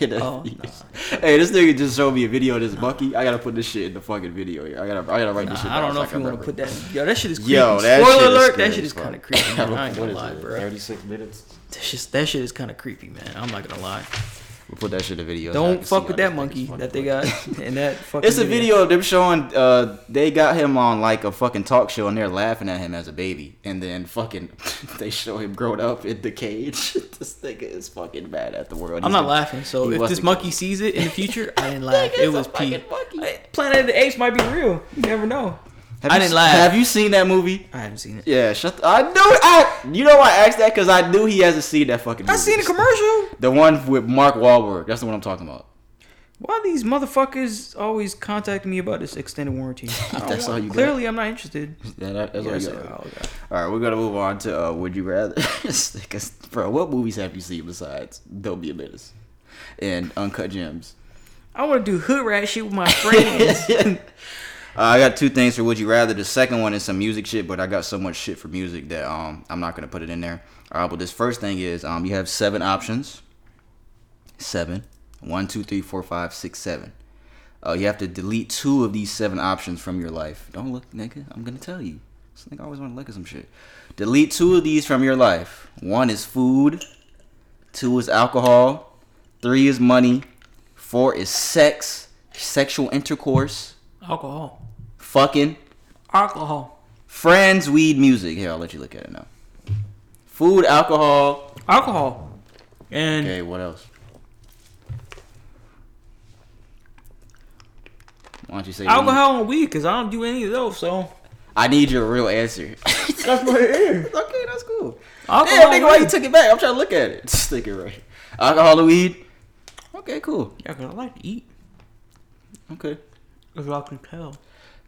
and, uh, oh, nah. Hey, this nigga just showed me a video of this nah. monkey. I gotta put this shit in the fucking video. Here. I gotta, I gotta write nah, this shit down. I don't know if you wanna put that. Yo, that shit is creepy. Yo, that Spoiler shit alert, is that shit is kind of creepy. Man. I ain't gonna lie, bro. thirty-six minutes. That shit, that shit is kind of creepy, man. I'm not gonna lie. We'll put that shit in the video. Don't fuck with that monkey that they got in that fucking. It's a video of them showing. Uh, they got him on like a fucking talk show and they're laughing at him as a baby, and then fucking they show him grown up in the cage. This nigga is fucking mad at the world. I'm not laughing. So if this monkey sees it in the future, I didn't laugh. It was pee. Planet of the Apes might be real. You never know. I didn't laugh. Have you seen that movie? I haven't seen it. Yeah, shut the... I knew it. I, you know why I asked that? Because I knew he hasn't seen that fucking movie. I seen a commercial. The one with Mark Wahlberg. That's the one I'm talking about. Why these motherfuckers always contact me about this extended warranty? That's all you got. Clearly, I'm not interested. Yeah, that, that's all you got. All right, we're going to move on to uh, Would You Rather. Bro, what movies have you seen besides Don't Be a Menace and Uncut Gems? I want to do hood rat shit with my friends. Uh, I got two things for Would You Rather. The second one is some music shit, but I got so much shit for music that um I'm not going to put it in there. All right, but this first thing is um you have seven options. Seven. One, two, three, four, five, six, seven. Uh, you have to delete two of these seven options from your life. Don't look, nigga. I'm going to tell you. This nigga always want to look at some shit. Delete two of these from your life. One is food. Two is alcohol. Three is money. Four is sex. Sexual intercourse. Alcohol. Fucking. Alcohol. Friends, weed, music. Here, I'll let you look at it now. Food, alcohol. Alcohol. And. Okay, what else? Why don't you say alcohol weed? And weed, because I don't do any of those, so. I need your real answer. That's what it is. Okay, that's cool. Alcohol. Damn, nigga, why you took it back? I'm trying to look at it. Just think it right. Alcohol and weed. Okay, cool. Yeah, because I like to eat. Okay. As I can tell.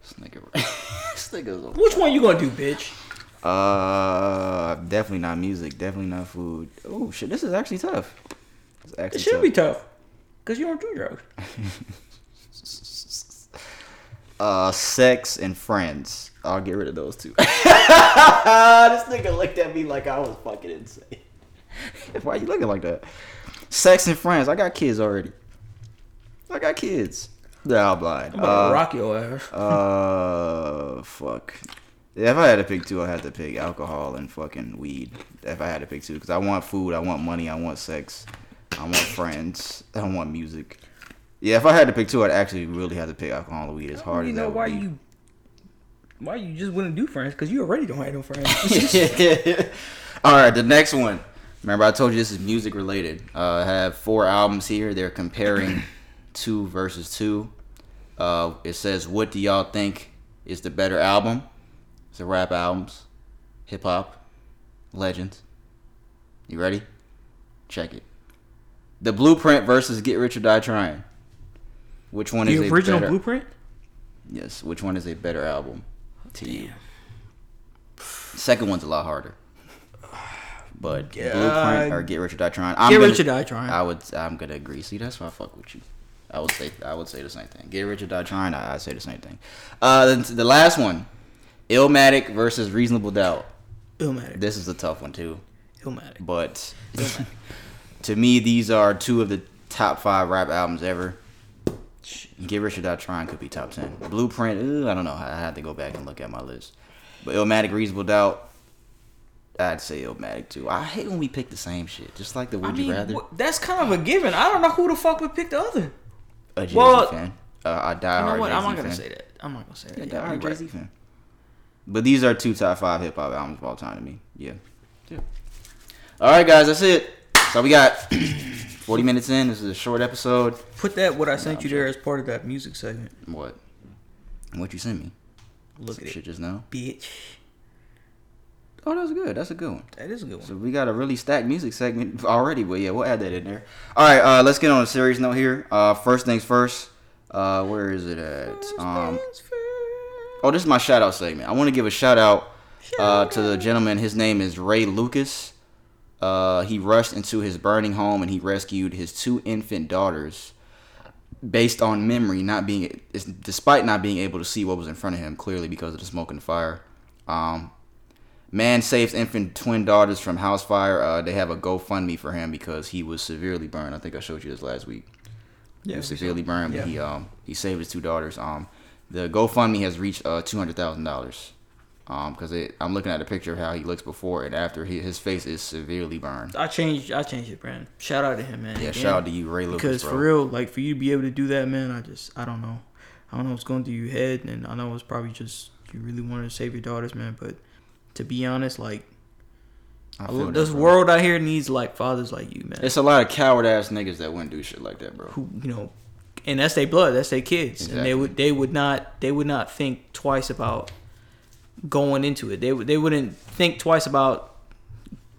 This nigga, this nigga's which one you gonna do, bitch? Uh, definitely not music. Definitely not food. Oh shit, this is actually tough. It's actually it should tough. be tough, cause you don't do drugs. uh, sex and friends. I'll get rid of those two. This nigga looked at me like I was fucking insane. Why are you looking like that? Sex and friends. I got kids already. I got kids. Yeah, I'm blind. I'm about uh, to rock your ass. uh, fuck. Yeah, if I had to pick two, I had to pick alcohol and fucking weed. If I had to pick two, because I want food, I want money, I want sex, I want friends, I want music. Yeah, if I had to pick two, I'd actually really have to pick alcohol and weed. It's hard. You know why weed. you? Why you just wouldn't do friends? Because you already don't have no friends. All right, the next one. Remember, I told you this is music related. Uh, I have four albums here. They're comparing. Two versus two. Uh, it says, what do y'all think is the better album? It's the rap albums, hip hop, legends. You ready? Check it. The Blueprint versus Get Rich or Die Trying. Which one the is a better? The original Blueprint? Yes. Which one is a better album to Damn. you? The second one's a lot harder. But yeah. Blueprint or Get Rich or Die Trying? I'm Get gonna, Rich or Die Trying. I would. I'm gonna agree. See, that's why I fuck with you. I would say I would say the same thing. Get Rich or Die Trying. I, I say the same thing. Uh, the, the last one, Illmatic versus Reasonable Doubt. Illmatic. This is a tough one too. Illmatic. But Illmatic. To me, these are two of the top five rap albums ever. Get Rich or Die Trying could be top ten. Blueprint. Ew, I don't know. I had to go back and look at my list. But Illmatic, Reasonable Doubt. I'd say Illmatic too. I hate when we pick the same shit. Just like the Would I mean, You Rather. W- that's kind of a given. I don't know who the fuck would pick the other. A Jay-Z well, fan. Uh, a diehard Jay-Z fan. You know what? I'm not going to say that. I'm not gonna say that. Yeah, yeah, I'm a Jay-Z fan. But these are two top five hip hop albums of all time to me. Yeah. Yeah. All right, guys, that's it. So we got forty minutes in. This is a short episode. Put that what I sent you there as part of that music segment. What? What you sent me? Look at it. Shit just now, bitch. Oh, that was good. That's a good one. That is a good one. So we got a really stacked music segment already, but yeah, we'll add that in there. All right, uh, let's get on a serious note here. Uh, first things first. Uh, where is it at? Um, oh, this is my shout out segment. I want to give a shout out uh, to the gentleman. His name is Ray Lucas. Uh, he rushed into his burning home and he rescued his two infant daughters. Based on memory, not being despite not being able to see what was in front of him clearly because of the smoke and fire. Um, man saves infant twin daughters from house fire. Uh, they have a GoFundMe for him because he was severely burned. I think I showed you this last week. Yeah, he was severely burned, but yeah. he um he saved his two daughters. Um, the GoFundMe has reached uh two hundred thousand dollars. Um, because I'm looking at a picture of how he looks before and after. He, his face is severely burned. I changed. I changed it, Brandon. Shout out to him, man. Yeah, Again, shout out to you, Ray Lucas. Because bro. for real, like for you to be able to do that, man, I just I don't know. I don't know what's going through your head, and I know it's probably just you really wanted to save your daughters, man, but. To be honest, like, I feel this that, world out here needs, like, fathers like you, man. It's a lot of coward-ass niggas that wouldn't do shit like that, bro. Who, you know, and that's their blood. That's their kids. Exactly. And they would they would not they would not think twice about going into it. They, they wouldn't think twice about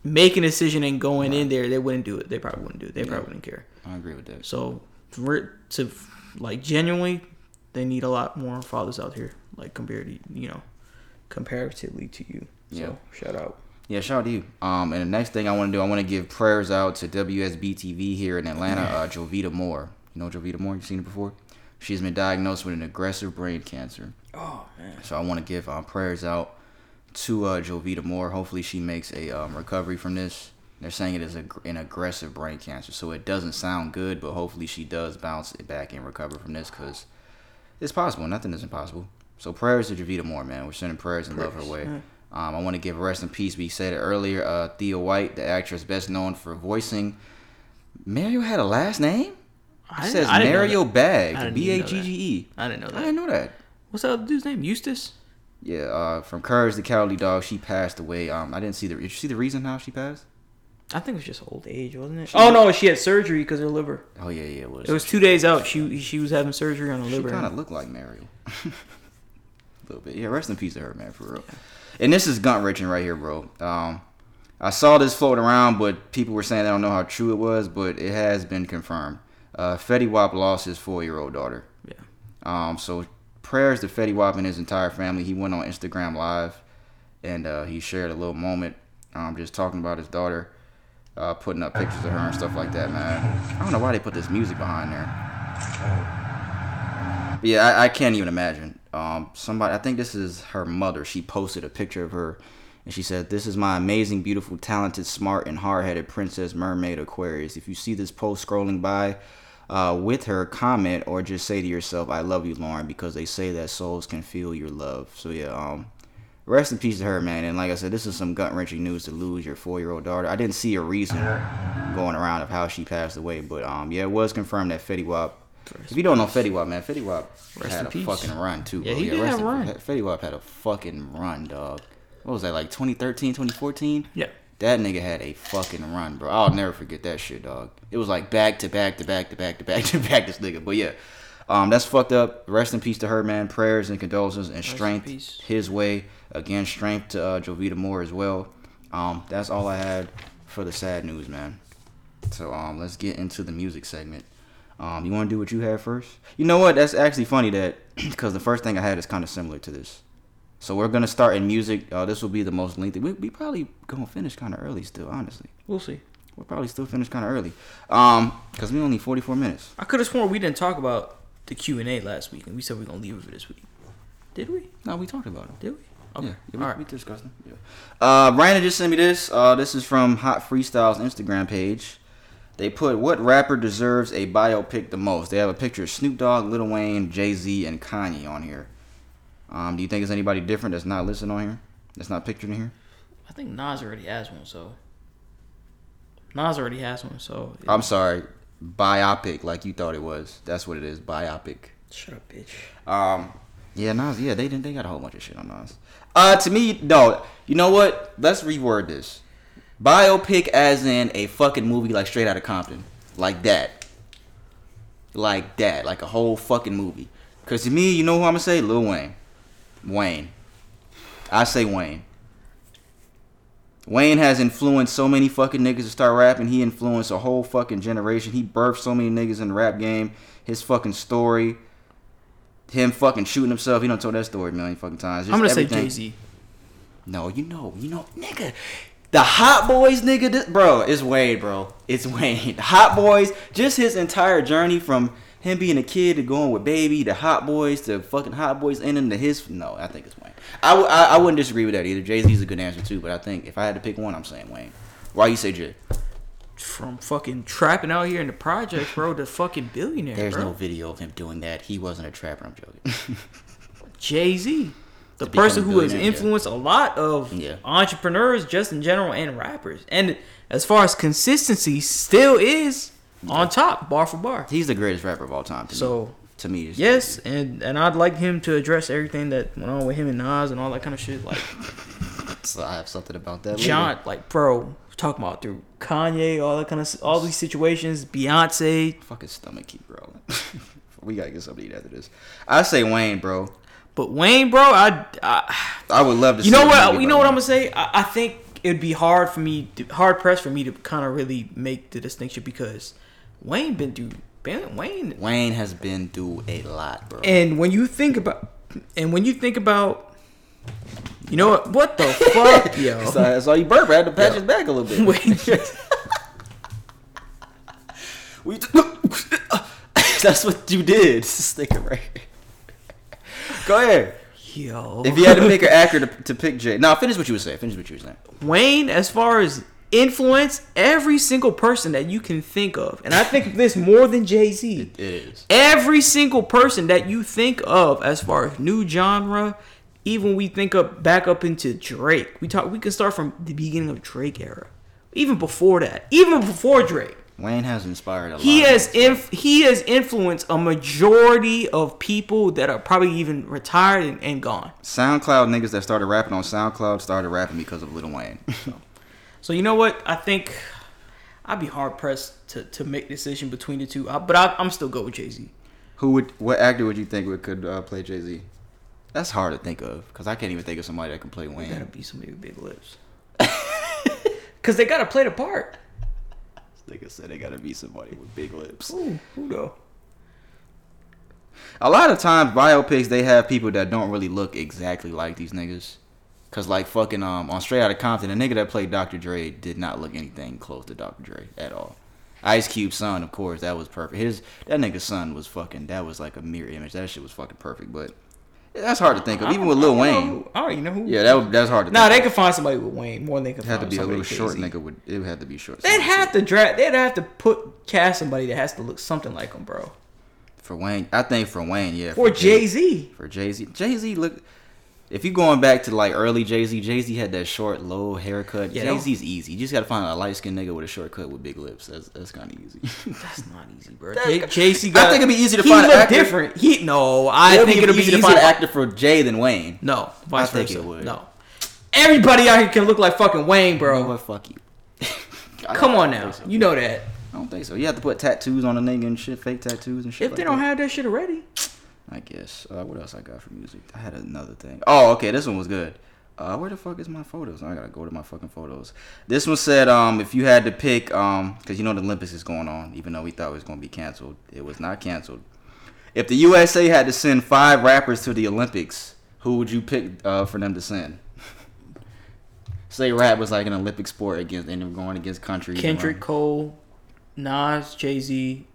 making a decision and going right. in there. They wouldn't do it. They probably wouldn't do it. They yeah. probably wouldn't care. I agree with that. So, to, to, like, genuinely, they need a lot more fathers out here, like, compared to, you know, comparatively to you. So, yeah. shout out. Yeah, shout out to you. Um, and the next thing I want to do, I want to give prayers out to W S B T V here in Atlanta, uh, Jovita Moore. You know Jovita Moore? You've seen her before? She's been diagnosed with an aggressive brain cancer. Oh, man. So I want to give um, prayers out to uh, Jovita Moore. Hopefully she makes a um, recovery from this. They're saying it is a, an aggressive brain cancer, so it doesn't sound good, but hopefully she does bounce it back and recover from this because it's possible. Nothing is impossible. So prayers to Jovita Moore, man. We're sending prayers and prayers. love her way. Yeah. Um, I want to give rest in peace. We said it earlier. Uh, Thea White, the actress best known for voicing. Mario had a last name? It says Mario Bagge. B A G G E. I didn't know that. I didn't know that. What's that dude's name? Eustace? Yeah, uh, from Courage the Cowardly Dog. She passed away. Um, I didn't see the... Did you see the reason how she passed? I think it was just old age, wasn't it? She oh, was, no. She had surgery because of her liver. Oh, yeah, yeah. It was, it was two days out. She she was having surgery on her liver. She kind of looked like Mario. A little bit. Yeah, rest in peace to her, man, for real. Yeah. And this is gut wrenching right here, bro. Um, I saw this floating around, but people were saying they don't know how true it was, but it has been confirmed. Uh, Fetty Wap lost his four-year-old daughter. Yeah. Um, so prayers to Fetty Wap and his entire family. He went on Instagram Live, and uh, he shared a little moment um, just talking about his daughter, uh, putting up pictures of her and stuff like that, man. I don't know why they put this music behind there. But yeah, I, I can't even imagine. Um, somebody, I think this is her mother. She posted a picture of her, and she said, "This is my amazing, beautiful, talented, smart, and hard-headed Princess Mermaid Aquarius. If you see this post scrolling by uh, with her, comment or just say to yourself, 'I love you, Lauren,' because they say that souls can feel your love." So yeah, um, rest in peace to her, man. And like I said, this is some gut-wrenching news to lose your four-year-old daughter. I didn't see a reason going around of how she passed away, but um, yeah, it was confirmed that Fetty Wap. If you don't know Fetty Wap, man, Fetty Wap had a peace. fucking run, too. Bro. Yeah, he yeah, did have a run. Fetty Wap had a fucking run, dog. What was that, like twenty thirteen, twenty fourteen? Yeah. That nigga had a fucking run, bro. I'll never forget that shit, dog. It was like back to back to back to back to back to back this nigga. But yeah, um, that's fucked up. Rest in peace to her, man. Prayers and condolences and strength his way. Again, strength to uh, Jovita Moore as well. Um, that's all I had for the sad news, man. So um, let's get into the music segment. Um, you want to do what you had first? You know what? That's actually funny that because the first thing I had is kind of similar to this. So we're going to start in music. Uh, this will be the most lengthy. We, we probably going to finish kind of early still, honestly. We'll see. We'll probably still finish kind of early because um, we only forty-four minutes. I could have sworn we didn't talk about the Q and A last week, and we said we are going to leave it for this week. Did we? No, we talked about it. Did we? Okay. Yeah, yeah, we, All right. we discussed it. Yeah. Uh, Brandon just sent me this. Uh, this is from Hot Freestyle's Instagram page. They put, "What rapper deserves a biopic the most?" They have a picture of Snoop Dogg, Lil Wayne, Jay-Z, and Kanye on here. Um, do you think there's anybody different that's not listed on here? That's not pictured in here? I think Nas already has one, so... Nas already has one, so... Yeah. I'm sorry. Biopic, like you thought it was. That's what it is. Biopic. Shut up, bitch. Um, Yeah, Nas. Yeah, they didn't. They got a whole bunch of shit on Nas. Uh, to me, no. You know what? Let's reword this. Biopic, as in a fucking movie like Straight Outta Compton, like that, like that, like a whole fucking movie. Cause to me, you know who I'm gonna say? Lil Wayne. Wayne. I say Wayne. Wayne has influenced so many fucking niggas to start rapping. He influenced a whole fucking generation. He birthed so many niggas in the rap game. His fucking story. Him fucking shooting himself. He done told that story a million fucking times. Just I'm going to say Jay-Z. No, you know. You know, nigga. The Hot Boys, nigga. This, bro, it's Wayne, bro. It's Wayne. The Hot Boys, just his entire journey from him being a kid to going with Baby, the Hot Boys, to fucking Hot Boys ending to his... No, I think it's Wayne. I, w- I, I wouldn't disagree with that either. Jay-Z's a good answer, too, but I think if I had to pick one, I'm saying Wayne. Why you say Jay? From fucking trapping out here in the projects, bro, to fucking billionaire. There's bro. No video of him doing that. He wasn't a trapper. I'm joking. Jay-Z, the person who has influenced yeah. a lot of yeah. entrepreneurs just in general and rappers. And as far as consistency, still is yeah. on top, bar for bar. He's the greatest rapper of all time. To so me. To me, yes, crazy. and and I'd like him to address everything that went on with him and Nas and all that kind of shit. Like, so I have something about that. John, later. like, bro. Talking about through Kanye, all that kind of, all these situations, Beyonce. Fucking stomach keep, bro. We gotta get something to eat after this. I say Wayne, bro. But Wayne, bro, I, I, I would love to. You see know what? You know what I'm gonna say? I, I think it'd be hard for me, to, hard pressed for me to kind of really make the distinction because Wayne been through. Been, Wayne. Wayne has been through a lot, bro. And when you think about, and when you think about. You know what? What the fuck, yo? That's all, that's all you burp. I had to patch yo. His back a little bit. Wait. That's what you did. Stick it right here. Go ahead. Yo. If you had to pick an actor to, to pick Jay. Now, finish what you were saying. Finish what you were saying. Wayne, as far as influence, every single person that you can think of. And I think of this more than Jay-Z. It is. Every single person that you think of as far as new genre. Even we think up back up into Drake. We talk. We can start from the beginning of Drake era, even before that, even before Drake. Wayne has inspired a lot. He has inf- he has influenced a majority of people that are probably even retired and, and gone. SoundCloud niggas that started rapping on SoundCloud started rapping because of Lil Wayne. so. so you know what? I think I'd be hard pressed to, to make a decision between the two. I, but I, I'm still go with Jay-Z. Who would? What actor would you think would could uh, play Jay-Z? That's hard to think of, because I can't even think of somebody that can play Wayne. Gotta be somebody with big lips. Because they gotta play the part. This nigga said they gotta be somebody with big lips. Ooh, who though? A lot of times, biopics, they have people that don't really look exactly like these niggas. Because, like, fucking um, on Straight Outta Compton, the nigga that played Doctor Dre did not look anything close to Doctor Dre at all. Ice Cube's son, of course, that was perfect. His That nigga's son was fucking, that was like a mirror image. That shit was fucking perfect, but... That's hard to think of, even with Lil Wayne. Oh, you know who? Yeah, that that's hard to. Nah, think they of. Could find somebody with Wayne more than they could. It'd find. Had to be a little short Jay-Z. Nigga. Would it would have to be short? They'd have short. to draft. They'd have to put cast somebody that has to look something like him, bro. For Wayne, I think for Wayne, yeah. For, for Jay-Z. For Jay-Z, Jay-Z look. If you're going back to like early Jay-Z, Jay-Z had that short, low haircut. Yeah, Jay-Z's no. easy. You just got to find a light-skinned nigga with a shortcut with big lips. That's that's kind of easy. That's not easy, bro. Jay-Z got... I think it'd be easy to find an actor. He look different. He, no, I it'd think it'd be easy to find an actor for Jay than Wayne. No, vice versa. I think it would. No. Everybody out here can look like fucking Wayne, bro. You know what? Fuck you. Come on now. So. You know that. I don't think so. You have to put tattoos on a nigga and shit, fake tattoos and shit. If like they don't that. have that shit already... I guess. Uh, what else I got for music? I had another thing. Oh, okay. This one was good. Uh, where the fuck is my photos? I gotta go to my fucking photos. This one said, um, if you had to pick, um, because you know the Olympics is going on, even though we thought it was gonna be canceled, it was not canceled. If the U S A had to send five rappers to the Olympics, who would you pick uh, for them to send? Say rap was like an Olympic sport against, and they're going against countries. Kendrick, Cole, Nas, Jay-Z.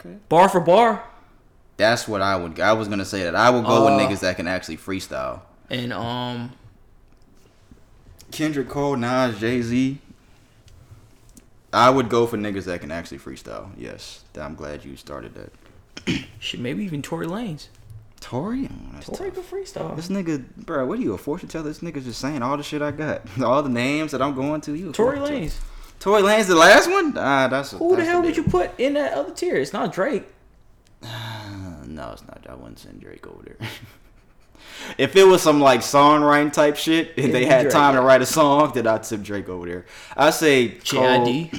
Okay. Bar for bar. That's what I would. I was gonna say that I would go uh, with niggas that can actually freestyle. And um, Kendrick, Cole, Nas, Jay-Z. I would go for niggas that can actually freestyle. Yes, I'm glad you started that. Shit, maybe even Tory Lanez. Tory, oh, that's Tory tough. Can freestyle. This nigga, bro, what are you a fortune teller? This nigga's just saying all the shit I got, all the names that I'm going to. You, Tory Lanez. Tory Lanez, the last one? Ah, that's a, who the that's hell would you put in that other tier? It's not Drake. no, No, it's not. I wouldn't send Drake over there. If it was some like songwriting type shit, if they had Drake time to write a song, then I'd tip Drake over there. I say J I D.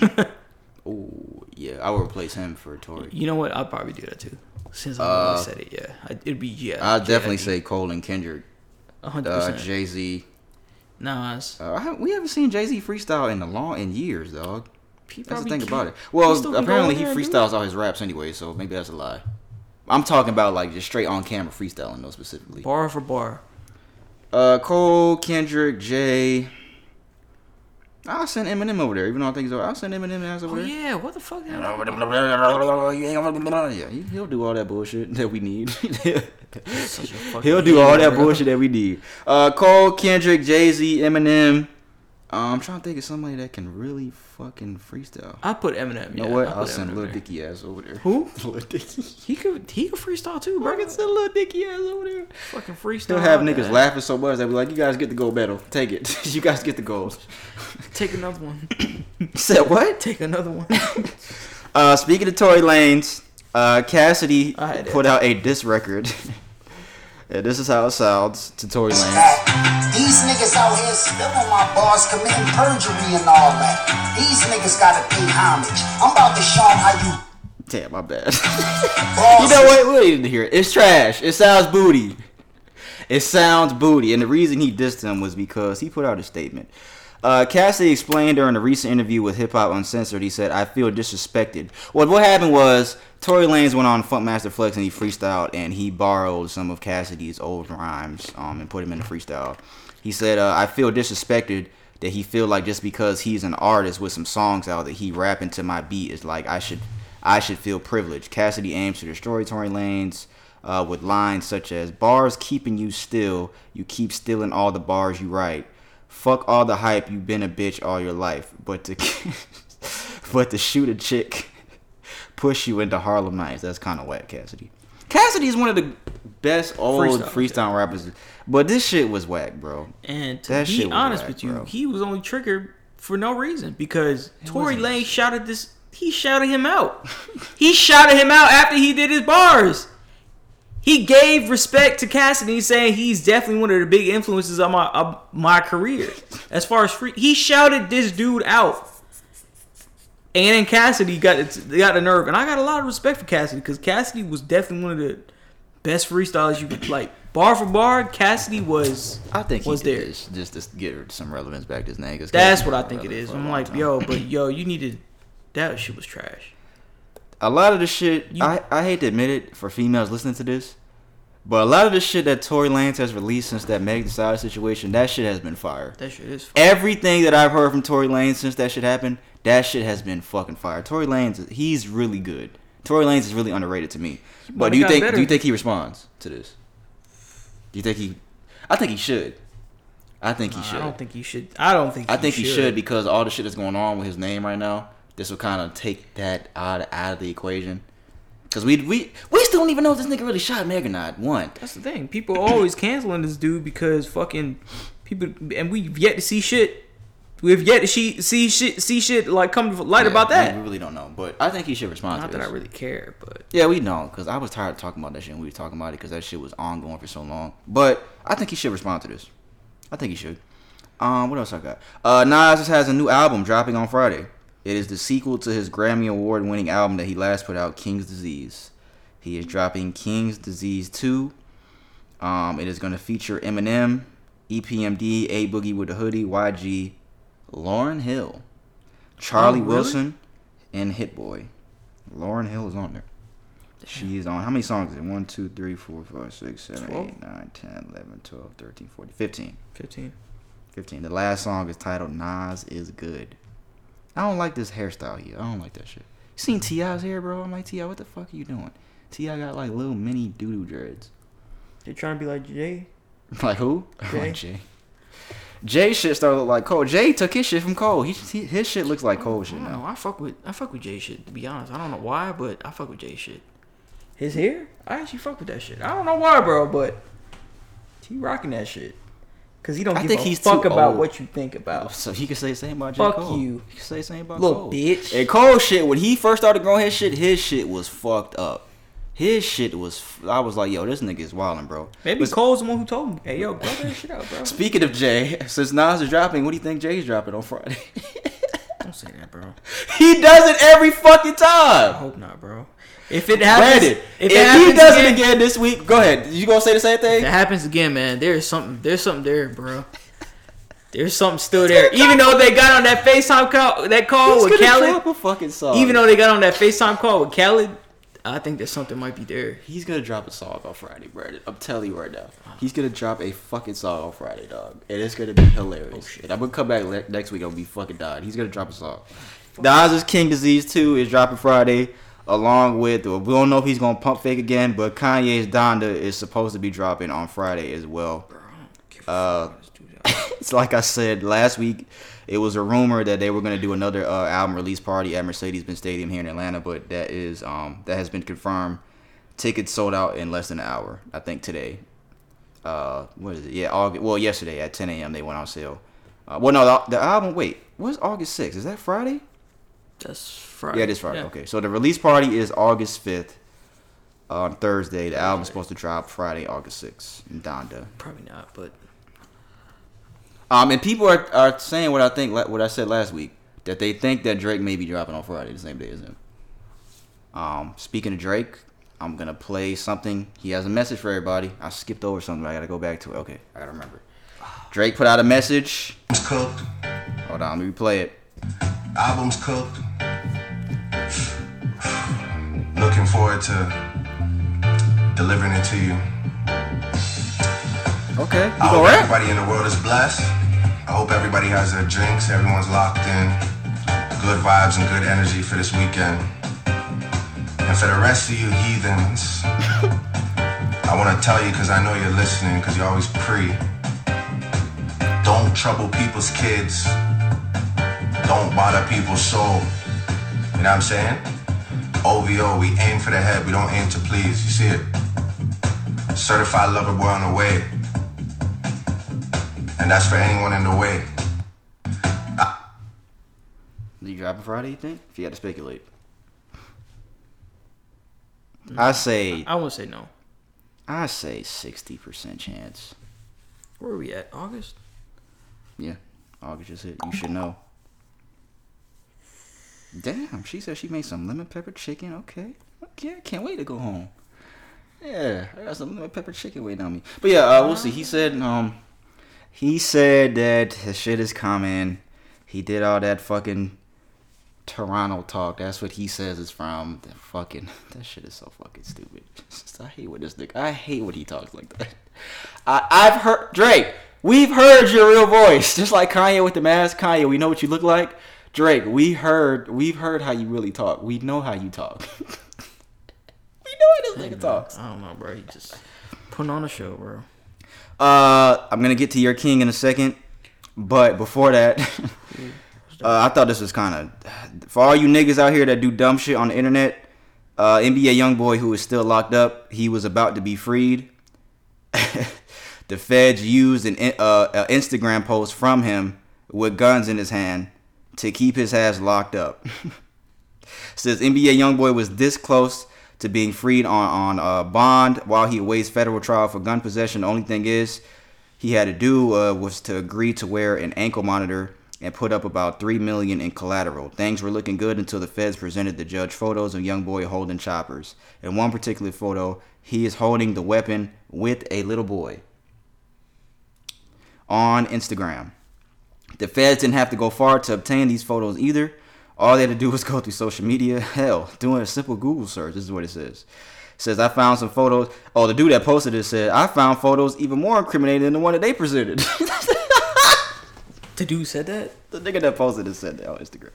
Oh yeah, I would replace him for Tory. You know what? I'd probably do that too. Since I uh, said it, yeah, I, it'd be yeah. I'd J I D. Definitely say Cole and Kendrick. one hundred percent Uh, Jay Z. Nas. Uh, I, we haven't seen Jay Z freestyle in a long in years, dog. He that's the thing can't. About it. Well, apparently he freestyles all his raps anyway, so maybe that's a lie. I'm talking about like just straight on camera freestyling though specifically. Bar for bar. Uh, Cole, Kendrick, Jay. I'll send Eminem over there, even though I think he's over. I'll send Eminem as over oh, there. Yeah, what the fuck? Yeah, he'll do all that bullshit that we need. He'll do all that bullshit that we need. Uh, Cole, Kendrick, Jay Z, Eminem. Uh, I'm trying to think of somebody that can really fucking freestyle. I put Eminem. You know yeah, what? I'll, I'll send Lil Dicky ass over there. Who? Lil Dicky. He could. He could freestyle too, bro. I can send Lil Dicky ass over there. Fucking freestyle. He'll have niggas man. laughing so much they be like, "You guys get the gold medal. Take it. You guys get the gold. Take another one." Said what? Take another one. uh, speaking of Tory Lanez, uh, Cassidy put out a diss record. Yeah, this is how it sounds to Tory Lanez. These niggas out here spilling my bars, committing perjury and all that. These niggas gotta pay homage. I'm about to show them how you. Damn, my bad. You know what? We don't even hear it. It's trash. It sounds booty. It sounds booty. And the reason he dissed him was because he put out a statement. Uh, Cassidy explained during a recent interview with Hip Hop Uncensored, he said, "I feel disrespected." Well, what happened was Tory Lanez went on Funkmaster Flex and he freestyled, and he borrowed some of Cassidy's old rhymes um, and put him in a freestyle. He said, uh, "I feel disrespected that he feel like just because he's an artist with some songs out that he rapping to my beat is like I should I should feel privileged." Cassidy aims to destroy Tory Lanez uh, with lines such as "bars keeping you still, you keep stealing all the bars you write. Fuck all the hype, you've been a bitch all your life, but to but to shoot a chick, push you into Harlem Nights." That's kind of whack, Cassidy. Cassidy is one of the best old freestyle, freestyle yeah. rappers, but this shit was whack, bro. And to that be honest whack, with you, bro. He was only triggered for no reason because it Tory Lanez sh- shouted this. He shouted him out. He shouted him out after he did his bars. He gave respect to Cassidy, saying he's definitely one of the big influences on my of my career. As far as free, he shouted this dude out, and then Cassidy got got the nerve. And I got a lot of respect for Cassidy because Cassidy was definitely one of the best freestylers you could like bar for bar. Cassidy was. I think was he did there this, just to get some relevance back to his name. That's what I think it is. I'm like, time. yo, but yo, you needed that shit was trash. A lot of the shit, you, I, I hate to admit it for females listening to this, but a lot of the shit that Tory Lanez has released since that Meg Thee Stallion situation, that shit has been fire. That shit is fire. Everything that I've heard from Tory Lanez since that shit happened, that shit has been fucking fire. Tory Lanez, he's really good. Tory Lanez is really underrated to me. But do you think better. do you think he responds to this? Do you think he... I think he should. I think he uh, should. I don't think he should. I don't think he should. I think he should. he should because all the shit that's going on with his name right now, this will kind of take that out, out of the equation. Because we we we still don't even know if this nigga really shot Meg or not. One. That's the thing. People are always canceling this dude because fucking people... And we've yet to see shit. We've yet to see, see shit see shit like come to light yeah, about that. I mean, we really don't know. But I think he should respond not to that this. I really care, but... Yeah, we know. Because I was tired of talking about that shit when we were talking about it because that shit was ongoing for so long. But I think he should respond to this. I think he should. Um, What else I got? Uh, Nas just has a new album dropping on Friday. It is the sequel to his Grammy Award-winning album that he last put out, King's Disease. He is dropping King's Disease two. Um, it is going to feature Eminem, E P M D, A Boogie with the Hoodie, Y G, Lauryn Hill, Charlie oh, really? Wilson, and Hit Boy. Lauryn Hill is on there. She is on. How many songs is it? one, two, three, four, five, six, seven, eight, nine, ten, eleven, twelve, thirteen, fourteen, fifteen. fifteen. fifteen. The last song is titled Nas Is Good. I don't like this hairstyle here. I don't like that shit. You seen T I's hair, bro? I'm like, T I, what the fuck are you doing? T I got like little mini doo-doo dreads. They trying to be like Jay? Like who? Jay. Like Jay. Jay shit started to look like Cole. Jay took his shit from Cole. He, he his shit looks like Cole shit now. No, I fuck with I fuck with Jay shit, to be honest. I don't know why, but I fuck with Jay shit. His hair? I actually fuck with that shit. I don't know why, bro, but he rocking that shit. Cause he don't I give think a he's fuck about old. What you think about. So he can say the same about J. Fuck Cole. Fuck you. He can say the same about Little Cole. Little bitch. And Cole shit, when he first started growing his shit, his shit was fucked up. His shit was... I was like, yo, this nigga is wildin', bro. Maybe but, Cole's the one who told me. Hey, yo, bro, that shit out, bro. Speaking of Jay, since Nas is dropping, what do you think Jay's dropping on Friday? Don't say that, bro. He does it every fucking time. I hope not, bro. If it happens... Brandon, if, it if happens he does again, it again this week... Go ahead. You gonna say the same thing? If it happens again, man, there's something, there's something there, bro. There's something still there. Even though they got on that FaceTime call, that call He's with Khaled. Drop a fucking song. Even though they got on that FaceTime call with Khaled, I think that something might be there. He's gonna drop a song on Friday, bro. I'm telling you right now. He's gonna drop a fucking song on Friday, dog. And it's gonna be hilarious. Oh, shit. And I'm gonna come back le- next week. I'm gonna be fucking dying. He's gonna drop a song. Nas's King Disease two is dropping Friday. Along with, we don't know if he's gonna pump fake again, but Kanye's Donda is supposed to be dropping on Friday as well. Bro, I don't give a uh, fuck. It's like I said last week, it was a rumor that they were going to do another uh, album release party at Mercedes-Benz Stadium here in Atlanta, but that is um, that has been confirmed. Tickets sold out in less than an hour, I think today. Uh, what is it? Yeah, August, well, yesterday at ten a.m. they went on sale. Uh, well, no, the, the album, wait, what's August sixth? Is that Friday? That's Friday. Yeah, it is Friday. Yeah. Okay, so the release party is August fifth. On uh, Thursday, the album's supposed to drop Friday, August sixth in Donda. Probably not, but... Um, and people are, are saying what I think, what I said last week, that they think that Drake may be dropping on Friday, the same day as him. Um, speaking of Drake, I'm going to play something. He has a message for everybody. I skipped over something. I got to go back to it. Okay, I got to remember. Drake put out a message. Album's cooked. Hold on, let me play it. Album's cooked. Looking forward to delivering it to you. Okay. I hope right. everybody in the world is blessed. I hope everybody has their drinks. Everyone's locked in. Good vibes and good energy for this weekend. And for the rest of you heathens, I want to tell you because I know you're listening because you always pre. Don't trouble people's kids. Don't bother people's soul. You know what I'm saying? O V O, we aim for the head. We don't aim to please. You see it? Certified lover boy on the way. And that's for anyone in the way. Ah. You dropping Friday, you think? If you had to speculate. No, I say... I, I would say no. I say sixty percent chance. Where are we at? August? Yeah. August is it. You should know. Damn, she said she made some lemon pepper chicken. Okay. Okay, I can't wait to go home. Yeah, I got some lemon pepper chicken waiting on me. But yeah, uh, we'll see. He said... um. He said that his shit is coming. He did all that fucking Toronto talk. That's what he says is from. That fucking that shit is so fucking stupid. Just, I hate what this nigga. I hate when he talks like that. I, I've heard Drake. We've heard your real voice, just like Kanye with the mask. Kanye, we know what you look like. Drake, we heard. We've heard how you really talk. We know how you talk. We know how this nigga talks. I don't know, bro. He just putting on a show, bro. Uh, I'm gonna get to your king in a second, but before that, uh, I thought this was kind of for all you niggas out here that do dumb shit on the internet. Uh, N B A YoungBoy, who is still locked up, he was about to be freed. The feds used an uh an Instagram post from him with guns in his hand to keep his ass locked up. Says N B A YoungBoy was this close to being freed on, on uh, bond while he awaits federal trial for gun possession. The only thing is he had to do uh, was to agree to wear an ankle monitor and put up about three million dollars in collateral. Things were looking good until the feds presented the judge photos of YoungBoy holding choppers. In one particular photo, he is holding the weapon with a little boy on Instagram. The feds didn't have to go far to obtain these photos either. All they had to do was go through social media. Hell, doing a simple Google search. This is what it says. It says, I found some photos. Oh, the dude that posted it said, I found photos even more incriminating than the one that they presented. The dude said that? The nigga that posted it said that on Instagram.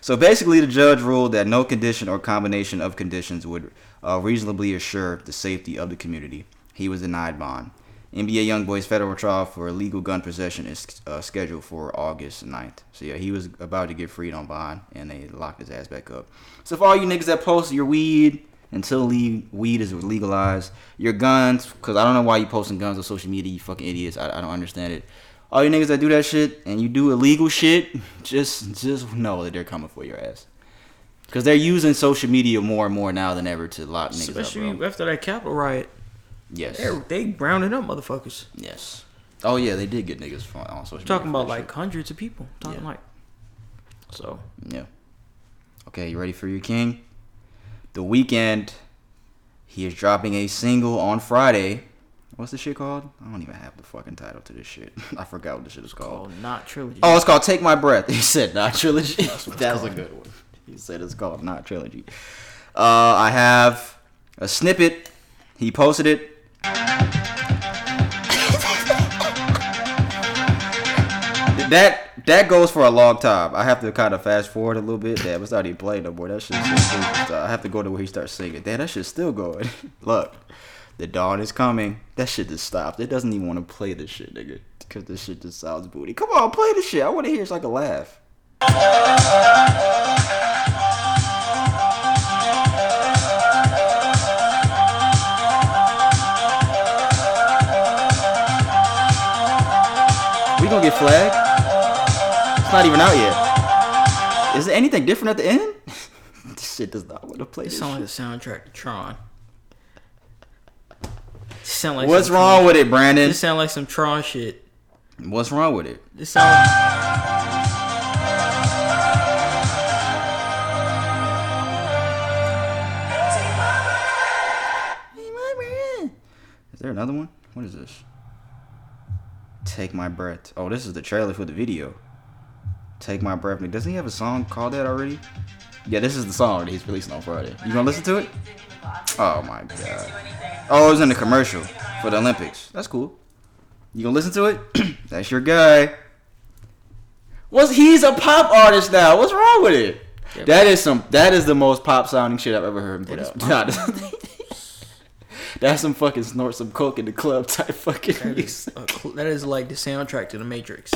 So basically, the judge ruled that no condition or combination of conditions would uh, reasonably assure the safety of the community. He was denied bond. N B A YoungBoy's federal trial for illegal gun possession is uh, scheduled for August ninth. So, yeah, he was about to get freed on bond, and they locked his ass back up. So, for all you niggas that post your weed until le- weed is legalized, your guns, because I don't know why you posting guns on social media, you fucking idiots. I, I don't understand it. All you niggas that do that shit and you do illegal shit, just, just know that they're coming for your ass. Because they're using social media more and more now than ever to lock niggas Especially up, bro. After that Capitol riot. Yes. They, they rounded up motherfuckers. Yes. Oh, yeah, they did get niggas on social media. Talking about, like, sure. hundreds of people. Talking yeah. like... So. Yeah. Okay, you ready for your king? The Weeknd. He is dropping a single on Friday. What's this shit called? I don't even have the fucking title to this shit. I forgot what this shit is called. It's called Not Trilogy. Oh, it's called Take My Breath. He said Not Trilogy. That was a good one. He said it's called Not Trilogy. Uh, I have a snippet. He posted it. That that goes for a long time. I have to kind of fast forward a little bit. Damn, it's not even playing no more. That shit's just, I have to go to where he starts singing. Damn, that shit's still going. Look, the dawn is coming. That shit just stopped. It doesn't even want to play this shit, nigga. Because this shit just sounds booty. Come on, play this shit. I want to hear it's like a laugh. We gonna get flagged. Not even out yet. Is there anything different at the end? This shit does not want to play. It sounds like the soundtrack to Tron. Sound like what's wrong Tron. With it, Brandon? This sound like some Tron shit. What's wrong with it? This sound. Like... Is there another one? What is this? Take My Breath. Oh, this is the trailer for the video. Take My Breath. Doesn't he have a song called that already? Yeah, this is the song that he's releasing on Friday. You gonna listen to it? Oh my god. Oh, it was in the commercial for the Olympics. That's cool. You gonna listen to it? That's your guy. What's he's a pop artist now. What's wrong with it? Yeah, that is some that is the most pop sounding shit I've ever heard him put out. Nah, that's some fucking snort some coke in the club type fucking that music. Is, uh, that is like the soundtrack to the Matrix.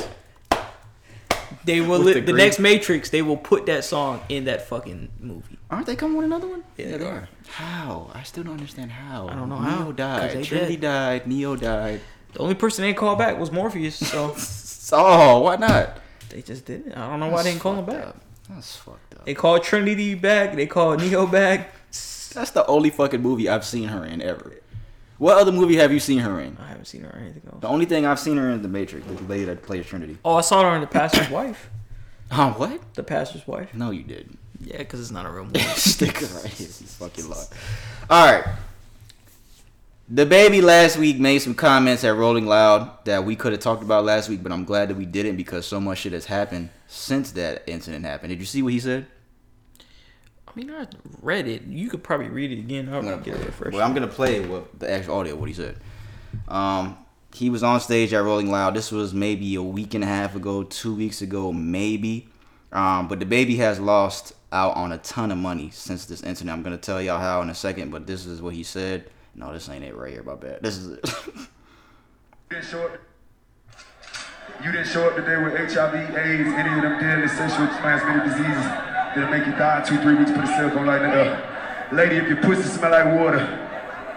They will li- the, the next Matrix. They will put that song in that fucking movie. Aren't they coming with another one? Yeah, yeah they, they are. are. How? I still don't understand how. I don't know Neo how. Neo died. Trinity dead. died. Neo died. The only person they called back was Morpheus. So, oh, why not? They just didn't. I don't know That's why they didn't call him back. Up. That's fucked up. They called Trinity back. They called Neo back. That's the only fucking movie I've seen her in ever. What other movie have you seen her in? I haven't seen her in anything else. The only thing I've seen her in is The Matrix, the lady that plays Trinity. Oh, I saw her in The Pastor's Wife. Oh, what? The Pastor's Wife. No, you didn't. Yeah, because it's not a real movie. Stick it right here. You fucking lie. All right. The Baby last week made some comments at Rolling Loud that we could have talked about last week, but I'm glad that we didn't because so much shit has happened since that incident happened. Did you see what he said? I mean, I read it. You could probably read it again. I'm gonna get it fresh. Well, I'm gonna play what the actual audio what he said. Um, he was on stage at Rolling Loud. This was maybe a week and a half ago, two weeks ago, maybe. Um, but DaBaby has lost out on a ton of money since this incident. I'm gonna tell y'all how in a second, but this is what he said. No, this ain't it right here. My bad. This is it. You didn't show up. You didn't show up today with H I V, AIDS, any of them deadly sexually transmitted diseases. It'll make you die in two, three weeks. Put a cell phone light in the air. Lady, if your pussy smell like water,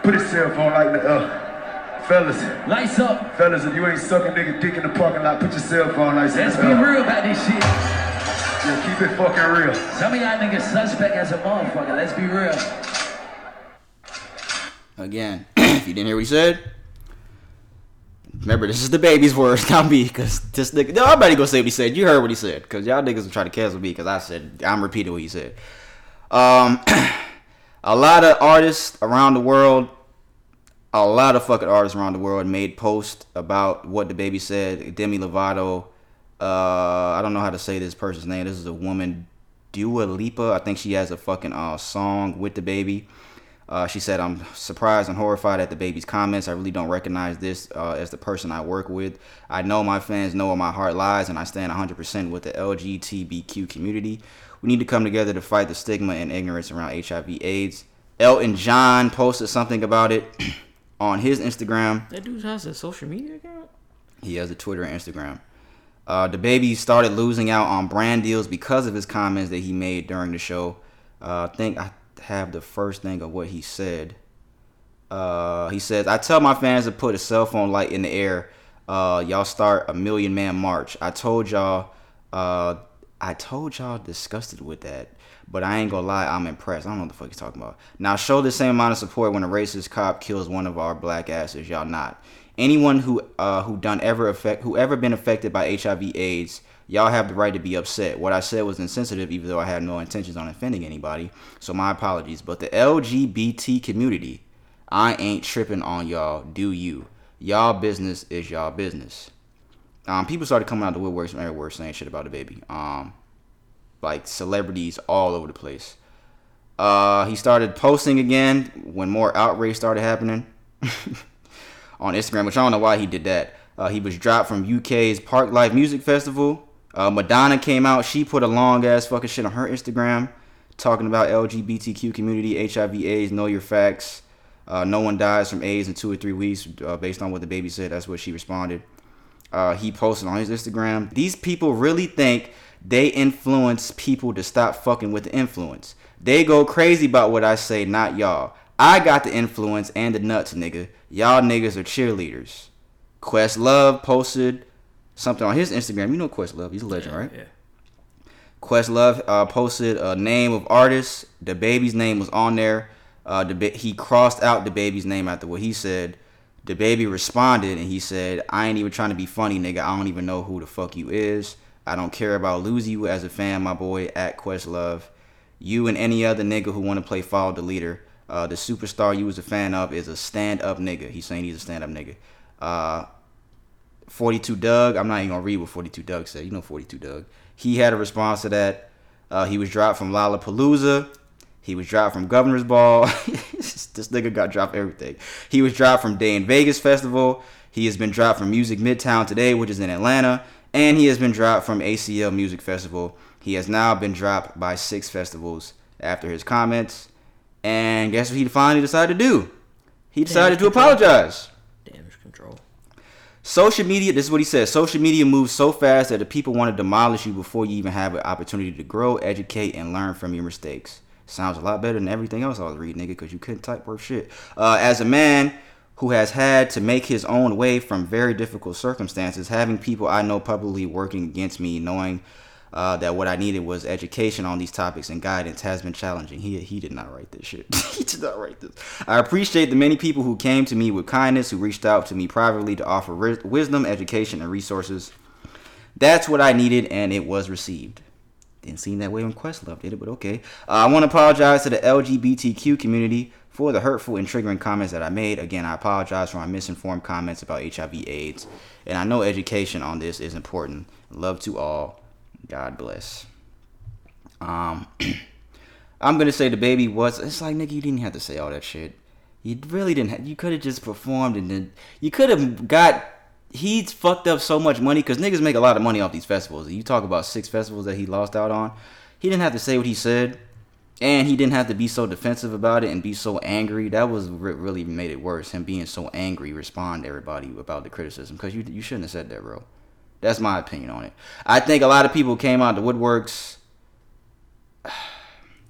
put a cell phone light in the air. Fellas. Lights up. Fellas, if you ain't sucking nigga dick in the parking lot, put your cell phone lights in the air. Let's be real about this shit. Yeah, keep it fucking real. Some of y'all niggas suspect as a motherfucker. Let's be real. Again, if you didn't hear what he said, remember, this is the baby's words, not me, because this nigga... No, nobody gonna say what he said. You heard what he said, because y'all niggas will try to cancel me, because I said... I'm repeating what he said. Um, a lot of artists around the world... A lot of fucking artists around the world made posts about what the baby said. Demi Lovato... Uh, I don't know how to say this person's name. This is a woman, Dua Lipa. I think she has a fucking uh, song with the baby. Uh, she said, I'm surprised and horrified at the baby's comments. I really don't recognize this uh, as the person I work with. I know my fans know where my heart lies, and I stand one hundred percent with the L G B T Q community. We need to come together to fight the stigma and ignorance around H I V AIDS. Elton John posted something about it on his Instagram. That dude has a social media account? He has a Twitter and Instagram. Uh, the baby started losing out on brand deals because of his comments that he made during the show. Uh, I think... I have the first thing of what he said. Uh, he says, I tell my fans to put a cell phone light in the air. Uh, y'all start a million man march. I told y'all uh, I told y'all disgusted with that, but I ain't gonna lie, I'm impressed. I don't know what the fuck he's talking about. Now, show the same amount of support when a racist cop kills one of our black asses. Y'all not. Anyone who uh who done ever affect who ever been affected by H I V AIDS, y'all have the right to be upset. What I said was insensitive, even though I had no intentions on offending anybody. So my apologies. But the L G B T community, I ain't tripping on y'all. Do you? Y'all business is y'all business. Um, people started coming out the woodworks from everywhere saying shit about the baby. Um, like celebrities all over the place. Uh, he started posting again when more outrage started happening on Instagram, which I don't know why he did that. Uh, he was dropped from U K's Parklife Music Festival. Uh, Madonna came out. She put a long ass fucking shit on her Instagram talking about L G B T Q community, H I V AIDS, know your facts. Uh, no one dies from AIDS in two or three weeks uh, based on what the baby said. That's what she responded. Uh, he posted on his Instagram. These people really think they influence people to stop fucking with the influence. They go crazy about what I say, not y'all. I got the influence and the nuts, nigga. Y'all niggas are cheerleaders. Questlove posted something on his Instagram. You know Questlove. He's a legend, right? Yeah. Questlove uh, posted a name of artists. The baby's name was on there. Uh, the ba- he crossed out the baby's name after what he said. The baby responded and he said, I ain't even trying to be funny, nigga. I don't even know who the fuck you is. I don't care about losing you as a fan, my boy, at Questlove. You and any other nigga who want to play follow the leader. Uh, the superstar you was a fan of is a stand-up nigga. He's saying he's a stand-up nigga. Uh, forty-two Doug. I'm not even going to read what forty-two Doug said. You know forty-two Doug. He had a response to that. Uh, he was dropped from Lollapalooza. He was dropped from Governor's Ball. This nigga got dropped everything. He was dropped from Day in Vegas Festival. He has been dropped from Music Midtown Today, which is in Atlanta. And he has been dropped from A C L Music Festival. He has now been dropped by six festivals after his comments. And guess what he finally decided to do? He decided Damage to control. apologize. Damage control. Social media, this is what he says. Social media moves so fast that the people want to demolish you before you even have an opportunity to grow, educate, and learn from your mistakes. Sounds a lot better than everything else I was reading, nigga, because you couldn't type worth shit. Uh, as a man who has had to make his own way from very difficult circumstances, having people I know publicly working against me, knowing uh, that what I needed was education on these topics and guidance has been challenging. He he did not write this shit. He did not write this. I appreciate the many people who came to me with kindness, who reached out to me privately to offer ri- wisdom, education, and resources. That's what I needed, and it was received. Didn't seem that way on Questlove, did it? But okay. Uh, I want to apologize to the L G B T Q community for the hurtful and triggering comments that I made. Again, I apologize for my misinformed comments about H I V AIDS. And I know education on this is important. Love to all. God bless. Um, I'm going to say the baby was... It's like, nigga, you didn't have to say all that shit. You really didn't have... You could have just performed and then... You could have got... He's fucked up so much money because niggas make a lot of money off these festivals. You talk about six festivals that he lost out on. He didn't have to say what he said, and he didn't have to be so defensive about it and be so angry. That was what really made it worse. Him being so angry, respond to everybody about the criticism because you you shouldn't have said that, bro. That's my opinion on it. I think a lot of people came out the woodworks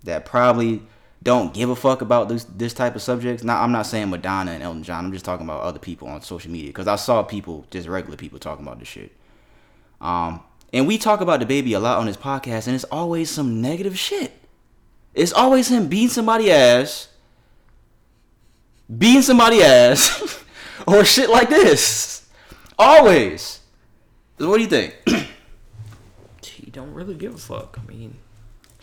that probably don't give a fuck about this this type of subjects. Now, I'm not saying Madonna and Elton John. I'm just talking about other people on social media. Because I saw people, just regular people, talking about this shit. Um, and we talk about the baby a lot on this podcast, and it's always some negative shit. It's always him beating somebody's ass. Beating somebody's ass. Or shit like this. Always. So what do you think? He don't really give a fuck. I mean...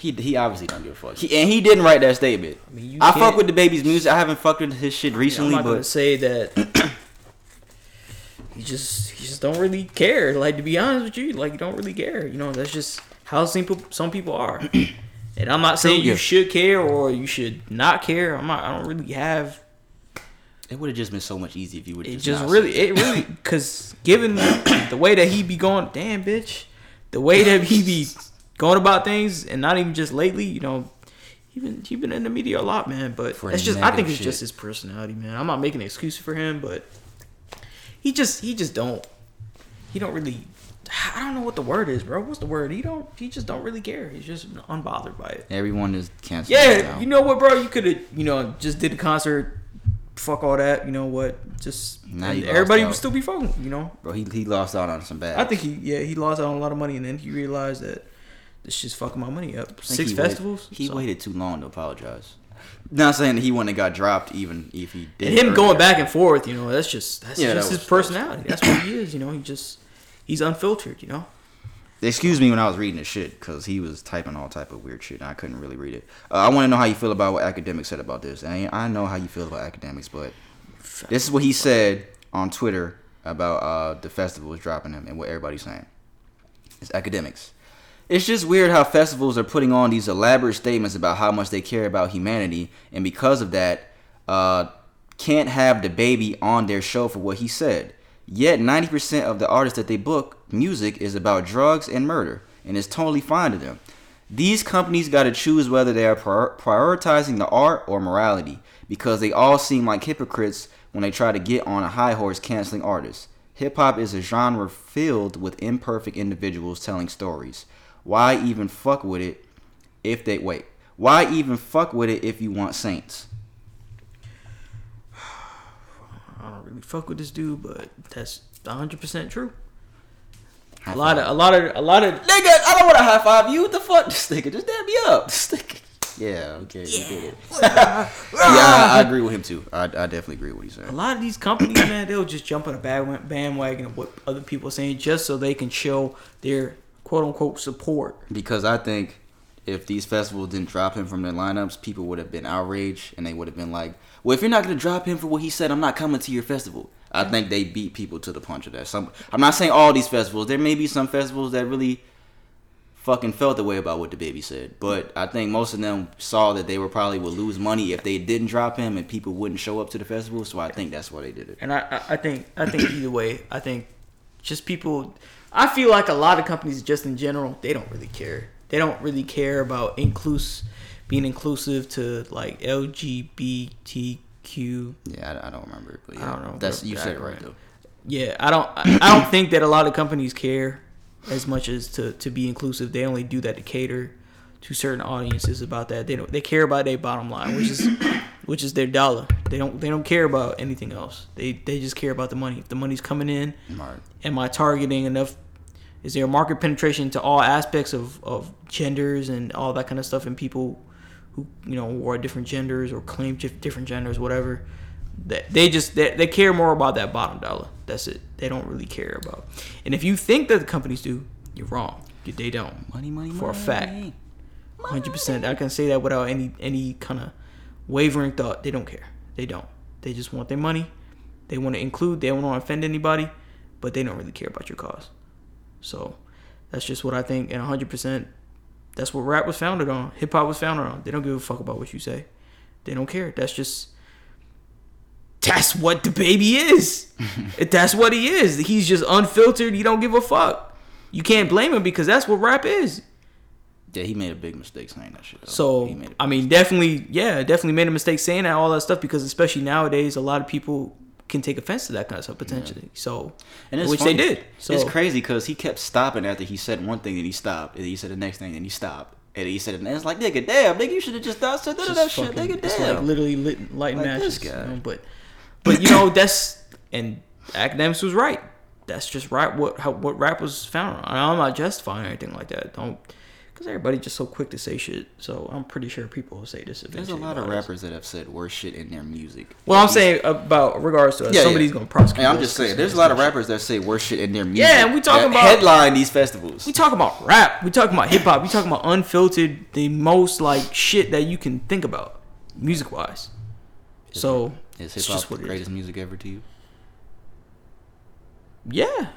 He he obviously don't give a fuck. He, and he didn't write that statement. I, mean, I fuck with the baby's music. I haven't fucked with his shit recently. I mean, I'm not but gonna say that he just he just don't really care. Like, to be honest with you, like, you don't really care. You know, that's just how simple some people are. And I'm not saying you should care or you should not care. I'm not. I don't really have. It would have just been so much easier if you would. It just, just not really. It really because given the, the way that he be going, damn bitch, the way that he be. Going about things, and not even just lately, you know, he's been, he been in the media a lot, man. But for it's just, I think it's shit. Just his personality, man. I'm not making an excuse for him, but he just, he just don't, he don't really, I don't know what the word is, bro. What's the word? He don't, he just don't really care. He's just unbothered by it. Everyone is canceling. Yeah, you know what, bro? You could have, you know, just did a concert. Fuck all that, you know what? Just everybody would still be fucking, you know. Bro, he he lost out on some bad. I think he, yeah, he lost out on a lot of money, and then he realized that. this shit's fucking my money up. Six he festivals? Waited, he so. waited too long to apologize. Not saying that he wouldn't have got dropped even if he did. And him earlier. going back and forth, you know, that's just that's yeah, just that was, his personality. That was, that's what he is, you know. He just he's unfiltered, you know. Excuse me when I was reading this shit because he was typing all type of weird shit and I couldn't really read it. Uh, I want to know how you feel about what academics said about this. And I know how you feel about academics, but this is what he said on Twitter about uh, the festivals dropping him and what everybody's saying. It's academics. It's just weird how festivals are putting on these elaborate statements about how much they care about humanity, and because of that, uh, can't have the baby on their show for what he said. Yet ninety percent of the artists that they book music is about drugs and murder, and it's totally fine to them. These companies got to choose whether they are prior- prioritizing the art or morality, because they all seem like hypocrites when they try to get on a high horse canceling artists. Hip-hop is a genre filled with imperfect individuals telling stories. Why even fuck with it if they wait? Why even fuck with it if you want saints? I don't really fuck with this dude, but that's one hundred percent true. High a lot five. of, a lot of, a lot of. Nigga, I don't want to high five you. What the fuck? This nigga just dab me up. This nigga. Yeah, okay, yeah. you did it. yeah, I, I agree with him too. I, I definitely agree with what he's saying. A lot of these companies, man, they'll just jump on a bandwagon of what other people are saying just so they can show their quote-unquote support. Because I think if these festivals didn't drop him from their lineups, people would have been outraged, and they would have been like, well, if you're not going to drop him for what he said, I'm not coming to your festival. I think they beat people to the punch of that. Some, I'm not saying all these festivals. There may be some festivals that really fucking felt the way about what the baby said, but I think most of them saw that they were probably would lose money if they didn't drop him, and people wouldn't show up to the festival, so I think that's why they did it. And I, I think, I think either way, I think just people... I feel like a lot of companies, just in general, they don't really care. They don't really care about inclus- being inclusive to like L G B T Q. Yeah, I, I don't remember it, but yeah. I don't know. That's, you said it right, though. Yeah, I don't I, I don't think that a lot of companies care as much as to, to be inclusive. They only do that to cater to certain audiences about that. They don't they care about their bottom line, which is which is their dollar. They don't they don't care about anything else. They they just care about the money. If the money's coming in, Mark. am I targeting enough? Is there market penetration to all aspects of, of genders and all that kind of stuff, and people who, you know, who are different genders or claim different genders, whatever? That they just they, they care more about that bottom dollar. That's it. They don't really care about. And if you think that the companies do, you're wrong. They don't. Money, money, for money. For a fact. one hundred percent. I can say that without any any kind of wavering thought. They don't care. They don't. They just want their money. They want to include. They don't want to offend anybody, but they don't really care about your cause. So that's just what I think. And one hundred percent, that's what rap was founded on. Hip hop was founded on. They don't give a fuck about what you say. They don't care. That's just, that's what the baby is. That's what he is. He's just unfiltered. You don't give a fuck. You can't blame him because that's what rap is. Yeah, he made a big mistake saying that shit, though. So, I mean, mistake. definitely, yeah, definitely made a mistake saying that, all that stuff, because especially nowadays, a lot of people can take offense to that kind of stuff, potentially. Yeah. So, and it's which funny. they did. So it's crazy, because he kept stopping after he said one thing, and he stopped, and he said the next thing, and he stopped, and he said, and it's like, nigga, damn, nigga, you should have just stopped said that, that shit, nigga, damn. It's like literally lit, light like matches. This guy. You know? But, but you know, that's, and academics was right. That's just right, what, how, what rap was founded on. I'm not justifying anything like that. Don't. Because everybody's just so quick to say shit. So I'm pretty sure people will say this eventually. There's a lot of rappers that have said worse shit in their music. Well, I'm saying about regards to yeah, somebody's yeah. going to prosecute. Yeah, I'm just saying. There's a lot of rappers that say worse shit in their music. Yeah, and we talking about... headline these festivals. We talking about rap. We talking about hip-hop. We talking about unfiltered, the most, like, shit that you can think about, music-wise. So... Is hip-hop the greatest music ever to you? Yeah.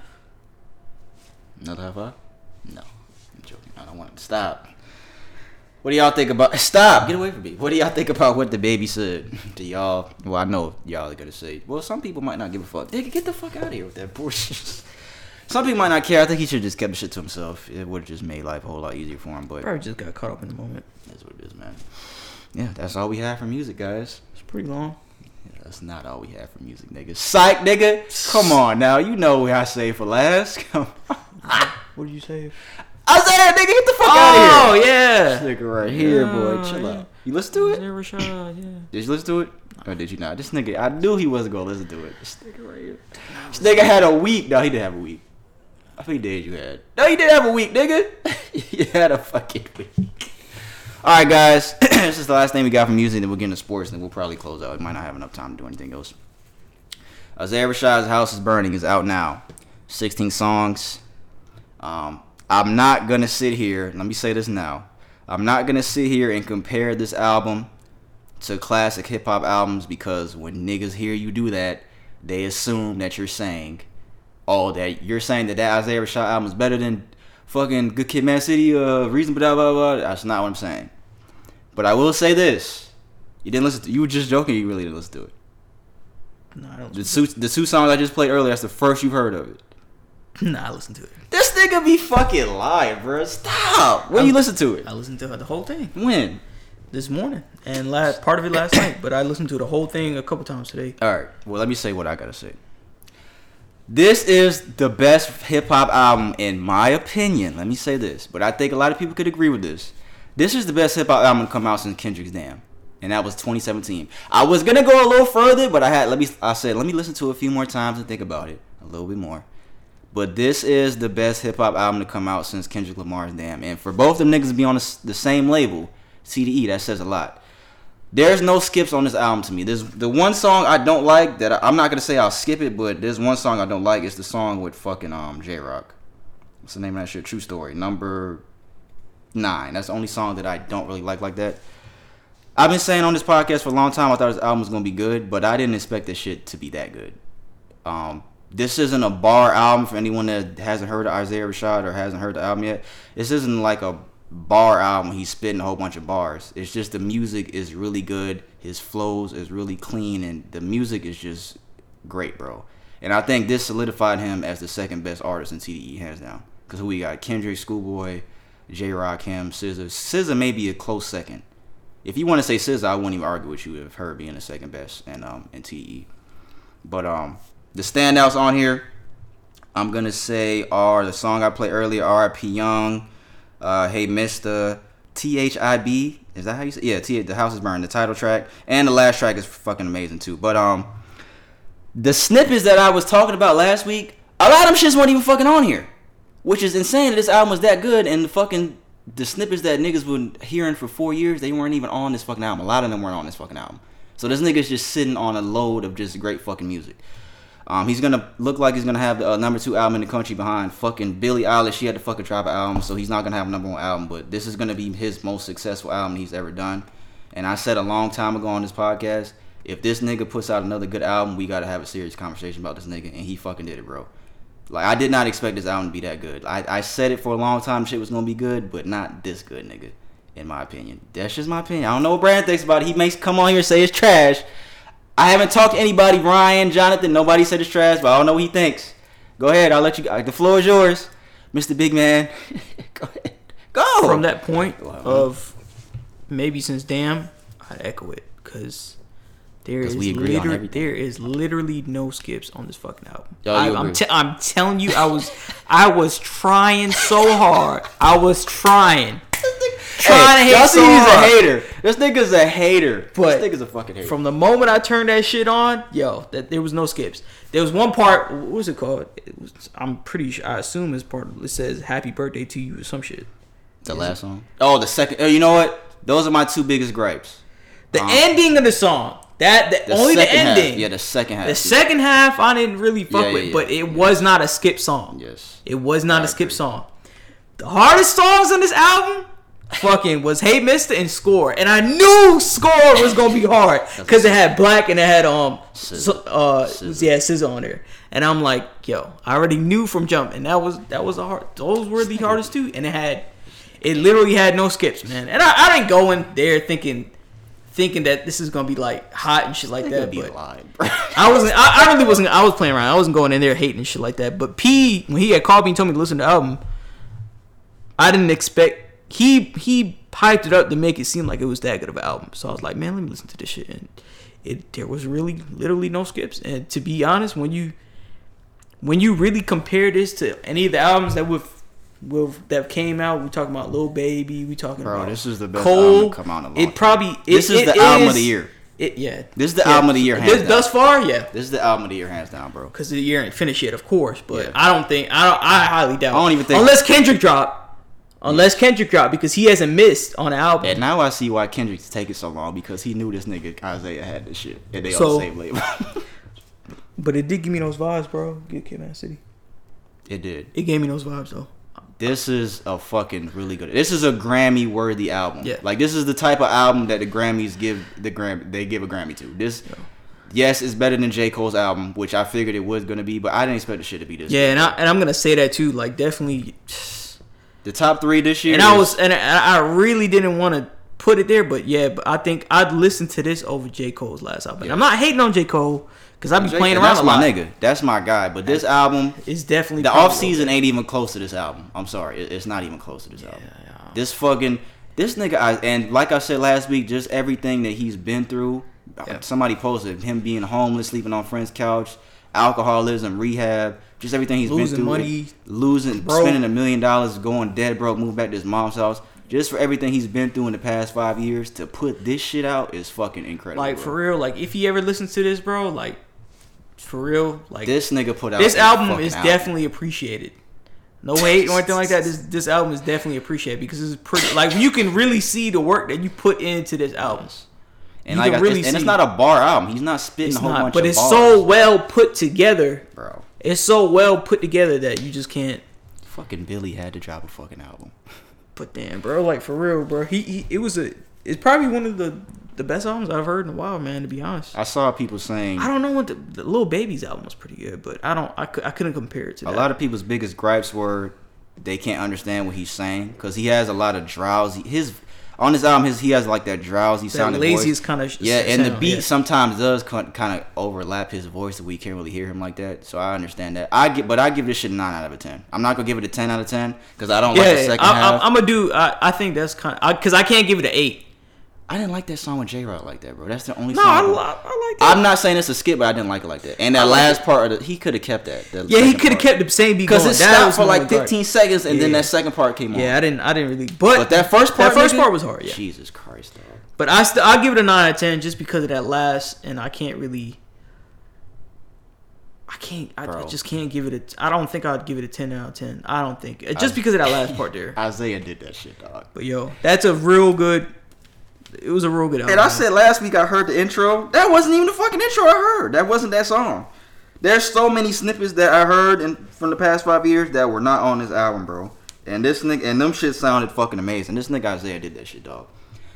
Another high five? No. I don't want him to stop. What do y'all think about... Stop! Get away from me. What do y'all think about what the baby said to y'all? Well, I know y'all are going to say, well, some people might not give a fuck. Nigga, get the fuck out of here with that bullshit. Some people might not care. I think he should have just kept the shit to himself. It would have just made life a whole lot easier for him, but... Probably just got caught up in the moment. That's what it is, man. Yeah, that's all we have for music, guys. It's pretty long. Yeah, that's not all we have for music, nigga. Psych, nigga! Come on, now. You know what I say for last. Come on. What did you say? I said that, nigga, get the fuck oh, out of here. Oh, yeah. This nigga right here, yeah, boy. Chill yeah. out. You listen to it? Rashad, yeah. Did you listen to it? Or did you not? This nigga, I knew he wasn't going to listen to it. This nigga right here. This nigga had a week. No, he didn't have a week. How many days you had? No, you did have a week, nigga. You had a fucking week. All right, guys. This is the last thing we got from music. Then we'll get into sports, and then we'll probably close out. We might not have enough time to do anything else. Isaiah Rashad's House is Burning is out now. sixteen songs. Um, I'm not going to sit here. Let me say this now. I'm not going to sit here and compare this album to classic hip-hop albums, because when niggas hear you do that, they assume that you're saying all that. You're saying that that Isaiah Rashad album is better than fucking Good Kid, Mad City, uh, Reason, blah, blah, blah. That's not what I'm saying. But I will say this. You didn't listen to it. You were just joking. You really didn't listen to it. No, I don't. The two, the two songs I just played earlier, that's the first you've heard of it. Nah, I listened to it. This nigga be fucking lying, bro. Stop. When I, you listen to it? I listened to the whole thing. When? This morning. And last, part of it last night. But I listened to the whole thing a couple times today. Alright. Well, let me say what I gotta say. This is the best hip-hop album in my opinion. Let me say this. But I think a lot of people could agree with this. This is the best hip-hop album to come out since Kendrick's Damn. And that was twenty seventeen. I was gonna go a little further, but I had let me. I said, let me listen to it a few more times and think about it. A little bit more. But this is the best hip-hop album to come out since Kendrick Lamar's Damn. And for both them niggas to be on the, the same label, C D E, that says a lot. There's no skips on this album to me. There's the one song I don't like that I, I'm not going to say I'll skip it, but there's one song I don't like. It's the song with fucking um J-Rock. What's the name of that shit? True Story. Number nine. That's the only song that I don't really like like that. I've been saying on this podcast for a long time I thought this album was going to be good, but I didn't expect this shit to be that good. Um... This isn't a bar album for anyone that hasn't heard of Isaiah Rashad or hasn't heard the album yet. This isn't like a bar album. He's spitting a whole bunch of bars. It's just the music is really good. His flows is really clean. And the music is just great, bro. And I think this solidified him as the second best artist in C D E, hands down. Because we got Kendrick, Schoolboy, J-Rock, him, S Z A. S Z A may be a close second. If you want to say S Z A, I wouldn't even argue with you if her being the second best and um in T E. But, um... the standouts on here, I'm going to say, are the song I played earlier, R I P Young, uh, Hey Mister, T H I B, is that how you say it? Yeah, T- The House is Burning, the title track, and the last track is fucking amazing too. But um, the snippets that I was talking about last week, a lot of them shits weren't even fucking on here, which is insane that this album was that good, and the fucking, the snippets that niggas been hearing for four years, they weren't even on this fucking album. A lot of them weren't on this fucking album. So this nigga's just sitting on a load of just great fucking music. Um, he's going to look like he's going to have the uh, number two album in the country behind fucking Billie Eilish. She had to fucking drop an album, so he's not going to have a number one album. But this is going to be his most successful album he's ever done. And I said a long time ago on this podcast, if this nigga puts out another good album, we got to have a serious conversation about this nigga. And he fucking did it, bro. Like, I did not expect this album to be that good. I, I said it for a long time, shit was going to be good, but not this good, nigga, in my opinion. That's just my opinion. I don't know what Brad thinks about it. He makes come on here and say it's trash. I haven't talked to anybody, Ryan, Jonathan, nobody said it's trash, but I don't know what he thinks. Go ahead, I'll let you, the floor is yours, Mister Big Man. Go ahead. Go! From that point of maybe since Damn, I'd echo it, because there, liter- there is literally no skips on this fucking album. Yo, I, I'm, t- I'm telling you, I was I was trying so hard. I was trying. Trying hey, to hate y'all see so he's hard. A hater. This nigga's a hater. But this nigga's a fucking hater. From the moment I turned that shit on, yo, that there was no skips. There was one part. What was it called? It was, I'm pretty sure. I assume it's part of. It says "Happy Birthday to You" or some shit. The Is last it? Song. Oh, the second. Oh, you know what? Those are my two biggest gripes. The um, ending of the song. That the, the only the ending. Half. Yeah, the second half. The second half, I didn't really fuck yeah, yeah, with, yeah, but it yeah. was not a skip song. Yes. It was not I a agree. skip song. The hardest songs on this album. Fucking was Hey Mister and Score, and I knew Score was gonna be hard because it had Black and it had um S Z A. uh S Z A. yeah S Z A on there, and I'm like, yo, I already knew from jump, and that was that was a hard. Those were the hardest too, and it had, it literally had no skips, man. And I, I didn't go in there thinking, thinking that this is gonna be like hot and shit like that. But lying, bro. I wasn't. I, I really wasn't. I was playing around. I wasn't going in there hating and shit like that. But P, when he had called me and told me to listen to the album, I didn't expect. He he hyped it up to make it seem like it was that good of an album. So I was like, man, let me listen to this shit. And it there was really, literally no skips. And to be honest, when you when you really compare this to any of the albums that we've, we've that came out, we talking about Lil Baby, we talking Bro, about Cole. Bro, this is the best Cole, album to come out in a long time. It probably it, this is it, the it album is, of the year. It, yeah. This is the yeah. album of the year, hands this, down. Thus far, yeah. This is the album of the year, hands down, bro. Because the year ain't finished yet, of course. But yeah. I don't think I don't, I highly doubt. I don't even think unless Kendrick drop, unless yeah. Kendrick drop because he hasn't missed on the album. And now I see why Kendrick's taking so long because he knew this nigga Isaiah had this shit and they so, all the same label. But it did give me those vibes, bro. Good Kid, Mad City. It did. It gave me those vibes though. This is a fucking really good. This is a Grammy worthy album. Yeah. Like this is the type of album that the Grammys give the Gram they give a Grammy to. This yeah. Yes, it's better than J. Cole's album, which I figured it was going to be, but I didn't expect the shit to be this. Yeah, good. and I, and I'm going to say that too. Like definitely the top three this year. And is, I was and I really didn't want to put it there, but yeah, but I think I'd listen to this over J. Cole's last album. Yeah. I'm not hating on J. Cole. Cause I be Jay, playing around a lot. That's my nigga. That's my guy. But this album is definitely the off season ain't even close to this album. I'm sorry, it's not even close to this yeah, album. Yeah. This fucking this nigga. I, and like I said last week, just everything that he's been through. Yeah. Somebody posted him being homeless, sleeping on friend's couch, alcoholism, rehab, just everything he's losing been through. Money, losing, broke. Spending a million dollars, going dead broke, moving back to his mom's house. Just for everything he's been through in the past five years to put this shit out is fucking incredible. Like bro. For real. Like if he ever listens to this, bro, like. For real, like this nigga put out this album is album. definitely appreciated. No hate or anything like that. This this album is definitely appreciated because it's pretty. Like you can really see the work that you put into this album. And you like can I, really it's, and it's not a bar album. He's not spitting a whole not, bunch of bars. But it's so well put together, bro. It's so well put together that you just can't. Fucking Billy had to drop a fucking album. But damn, bro, like for real, bro. He, he it was a. It's probably one of the. The best albums I've heard in a while, man. To be honest, I saw people saying I don't know what the, the Lil Baby's album was pretty good, but I don't I, I couldn't compare it to. A that. lot of people's biggest gripes were they can't understand what he's saying because he has a lot of drowsy. His on his album, his he has like that drowsy that sounding voice. Laziest kind of yeah, sound, and the beat yeah. sometimes does kind of overlap his voice, so we can't really hear him like that. So I understand that. I get, but I give this shit a nine out of a ten. I'm not gonna give it a ten out of ten because I don't yeah, like the second I, half. I, I'm gonna do. I, I think that's kind of because I, I can't give it an eight. I didn't like that song with J-Rod like that, bro. That's the only no, song. No, I, I, I like that. I'm not saying it's a skip, but I didn't like it like that. And that like last it. part, of the, he could have kept that. Yeah, he could have kept the same beat because it stopped for like fifteen seconds, and yeah. then that second part came yeah, on. Yeah, I didn't, I didn't really. But, but that first part, that first part was hard. Yeah. Jesus Christ, dog. But I, st- I give it a nine out of ten just because of that last, and I can't really. I can't. I, I just can't give it a. I don't think I'd give it a ten out of ten. I don't think just I, because of that last part there. Isaiah did that shit, dog. But yo, that's a real good. It was a real good album. And I said last week I heard the intro. That wasn't even the fucking intro I heard. That wasn't that song. There's so many snippets that I heard in, from the past five years that were not on this album, bro. And this nigga and them shit sounded fucking amazing. This nigga Isaiah did that shit, dog.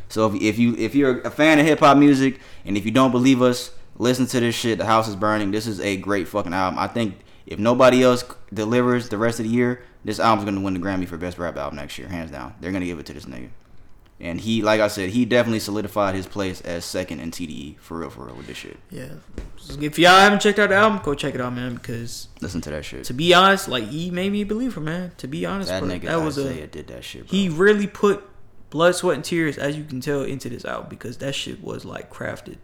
So if, if you if you're a fan of hip hop music and if you don't believe us, listen to this shit. The House is Burning. This is a great fucking album. I think if nobody else delivers the rest of the year, this album's gonna win the Grammy for best rap album next year, hands down. They're gonna give it to this nigga. And he, like I said, he definitely solidified his place as second in T D E, for real, for real, with this shit. Yeah. If y'all haven't checked out the album, go check it out, man, because... Listen to that shit. To be honest, like, he made me believe her, man. To be honest, that bro, nigga that was Isaiah a... did that shit, bro. He really put blood, sweat, and tears, as you can tell, into this album, because that shit was, like, crafted.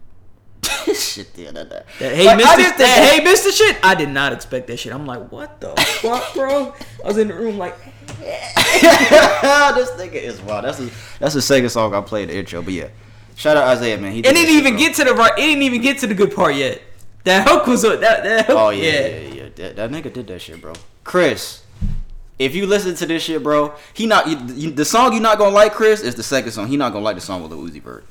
shit, yeah, that, that. That, hey, like, Mister, that, that, hey, Mister shit, I did not expect that shit. I'm like, what the fuck, bro? I was in the room like... this nigga is wild. That's a, that's the second song I played the intro. But yeah, shout out Isaiah, man. He it didn't even shit, get to the right. It didn't even get to the good part yet. That hook was that. that hook, oh yeah, yeah, yeah. yeah. That, that nigga did that shit, bro. Chris, if you listen to this shit, bro, he not you, you, the song you not gonna like. Chris is the second song. He not gonna like the song with Lil Uzi Vert.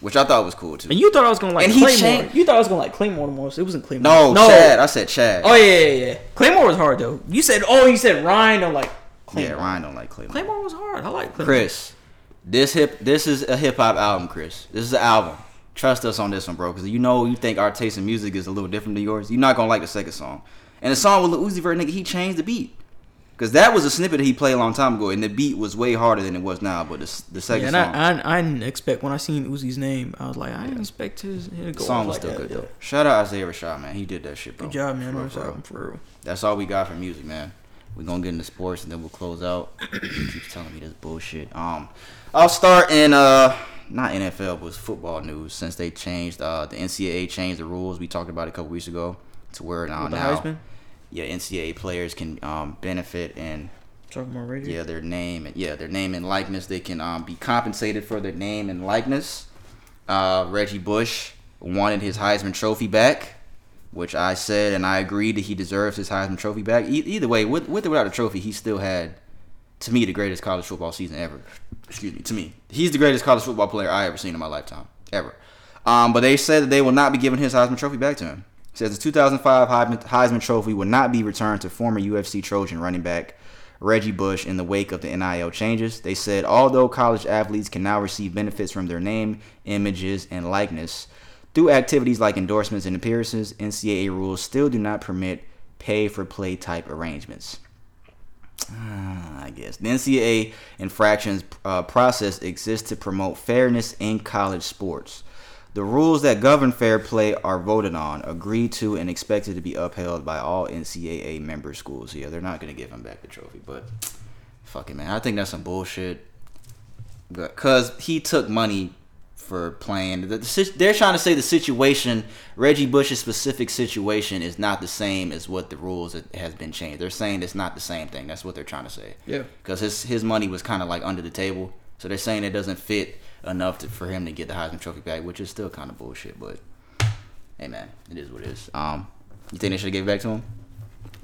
Which I thought was cool too. And you thought I was gonna like and Claymore. Changed. You thought I was gonna like Claymore the most. It wasn't Claymore. No, no, Chad. I said Chad. Oh yeah, yeah, yeah. Claymore was hard though. You said oh, you said Ryan. I'm like. Claymore. Yeah, Ryan don't like Claymore. Claymore was hard. I like Claymore. Chris, this hip, this is a hip hop album, Chris. This is an album. Trust us on this one, bro. Because you know you think our taste in music is a little different than yours. You're not gonna like the second song. And the song with Lil Uzi Vert, nigga, he changed the beat. Because that was a snippet that he played a long time ago, and the beat was way harder than it was now. But the, the second yeah, and song, I, I, I didn't expect when I seen Uzi's name, I was like, I didn't expect his to go song was like still that, good though. Yeah. Shout out Isaiah Rashad, man. He did that shit, bro. Good job, man. For, bro. Album, for real. That's all we got for music, man. We're going to get into sports, and then we'll close out. He keeps telling me this bullshit. Um, I'll start in, uh, not N F L, but football news. Since they changed, uh, the N C double A changed the rules. We talked about it a couple weeks ago to where now, now yeah, N C double A players can um, benefit and yeah, their name and yeah, their name and likeness. They can um, be compensated for their name and likeness. Uh, Reggie Bush wanted his Heisman Trophy back, which I said and I agreed that he deserves his Heisman Trophy back. E- either way, with, with or without a trophy, he still had, to me, the greatest college football season ever. Excuse me, to me. He's the greatest college football player I ever seen in my lifetime, ever. Um, but they said that they will not be giving his Heisman Trophy back to him. It says the two thousand five Heisman Trophy will not be returned to former U F C Trojan running back Reggie Bush in the wake of the N I L changes. They said, although college athletes can now receive benefits from their name, images, and likeness through activities like endorsements and appearances, N C double A rules still do not permit pay-for-play type arrangements. Uh, I guess. The N C double A infractions uh, process exists to promote fairness in college sports. The rules that govern fair play are voted on, agreed to, and expected to be upheld by all N C double A member schools. Yeah, they're not going to give him back the trophy, but fuck it, man. I think that's some bullshit. Because he took money for playing. They're trying to say the situation, Reggie Bush's specific situation, is not the same as what the rules that has been changed. They're saying it's not the same thing. That's what they're trying to say. Yeah. Because his, his money was kind of like under the table. So they're saying it doesn't fit enough to, for him to get the Heisman Trophy back, which is still kind of bullshit, but hey, man, it is what it is. Um, you think they should have gave it back to him?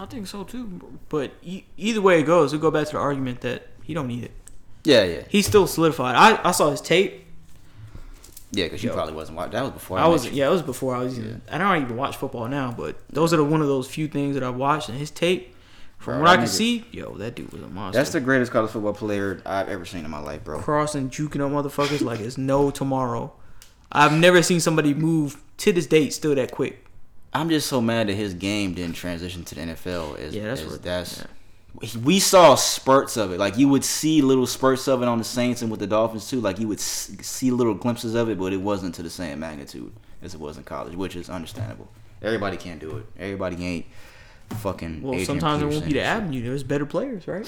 I think so, too. But e- either way it goes, we go back to the argument that he don't need it. Yeah, yeah. He's still solidified. I, I saw his tape. Yeah, because you probably wasn't watching. That was before I, I was. You. Yeah, it was before I was. Yeah. Even, I don't even watch football now, but those are the, one of those few things that I watched, and his tape, From bro, what I can see, yo, that dude was a monster. That's the greatest college football player I've ever seen in my life, bro. Crossing, juking on motherfuckers like it's no tomorrow. I've never seen somebody move to this date still that quick. I'm just so mad that his game didn't transition to the N F L. As, yeah, that's as, that's. Yeah. We saw spurts of it. Like, you would see little spurts of it on the Saints and with the Dolphins, too. Like, you would see little glimpses of it, but it wasn't to the same magnitude as it was in college, which is understandable. Everybody can't do it. Everybody ain't. Fucking well, Adrian sometimes Peterson. It won't be the avenue. There's better players, right?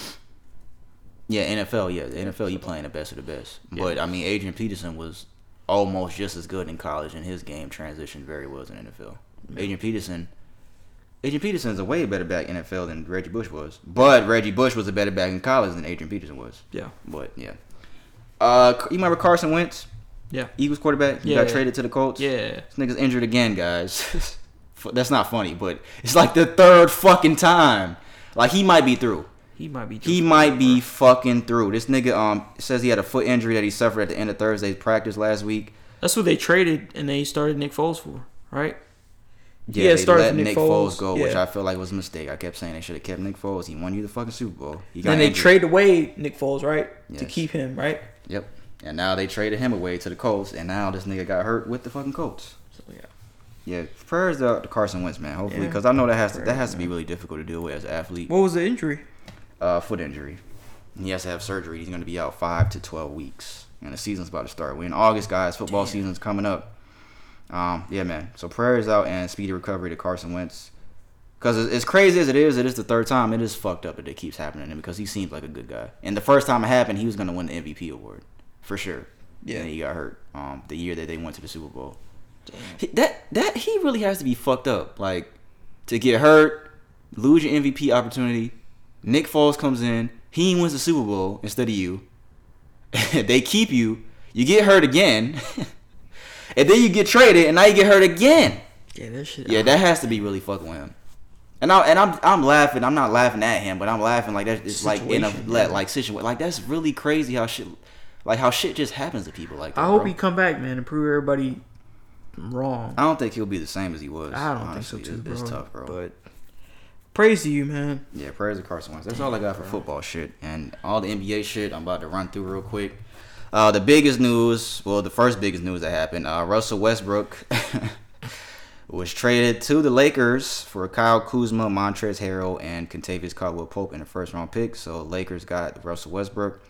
Yeah, N F L. Yeah, the N F L. You playing the best of the best. Yeah. But I mean, Adrian Peterson was almost just as good in college, and his game transitioned very well in the N F L. Yeah. Adrian Peterson. Adrian Peterson's a way better back in N F L than Reggie Bush was. But Reggie Bush was a better back in college than Adrian Peterson was. Yeah. But yeah. Uh, you remember Carson Wentz? Yeah. Eagles quarterback. He yeah, got yeah. traded to the Colts. Yeah. This nigga's injured again, guys. That's not funny, but it's like the third fucking time. Like, he might be through. He might be through. He might be fucking through. This nigga um says he had a foot injury that he suffered at the end of Thursday's practice last week. That's what they traded, and they started Nick Foles for, right? Yeah, yeah they started let Nick, Nick Foles, Foles go, yeah. which I feel like was a mistake. I kept saying they should have kept Nick Foles. He won you the fucking Super Bowl. He got and they injured. Traded away Nick Foles, right? Yes. To keep him, right? Yep. And now they traded him away to the Colts, and now this nigga got hurt with the fucking Colts. So, yeah. Yeah, prayers to Carson Wentz, man. Hopefully, because yeah. I know that has to, that has to be really difficult to deal with as an athlete. What was the injury? Uh, foot injury. He has to have surgery. He's going to be out five to twelve weeks, and the season's about to start. We're in August, guys. Football Damn. season's coming up. Um, yeah, man. So prayers out and speedy recovery to Carson Wentz. Because as crazy as it is, it is the third time. It is fucked up that it keeps happening to him because he seems like a good guy. And the first time it happened, he was going to win the M V P award for sure. Yeah, and then he got hurt. Um, the year that they went to the Super Bowl. He, that that he really has to be fucked up, like, to get hurt, lose your M V P opportunity. Nick Foles comes in, he wins the Super Bowl instead of you. They keep you, you get hurt again, and then you get traded, and now you get hurt again. Yeah, that shit. Yeah, that has to be really fucking with him. And I and I'm I'm laughing. I'm not laughing at him, but I'm laughing like that's it's like in a yeah. like situation. Like, that's really crazy how shit like how shit just happens to people like that. I hope bro. he come back, man, and prove everybody wrong. I don't think he'll be the same as he was. I don't honestly. think so too, bro. It's tough, bro. But praise to you, man. Yeah, praise to Carson Wentz. That's Damn, all I got bro. for football shit and all the N B A shit. I'm about to run through real quick. Uh, the biggest news, well, the first biggest news that happened: uh, Russell Westbrook was traded to the Lakers for Kyle Kuzma, Montrezl Harrell, and Kentavious Caldwell-Pope in the first round pick. So Lakers got Russell Westbrook.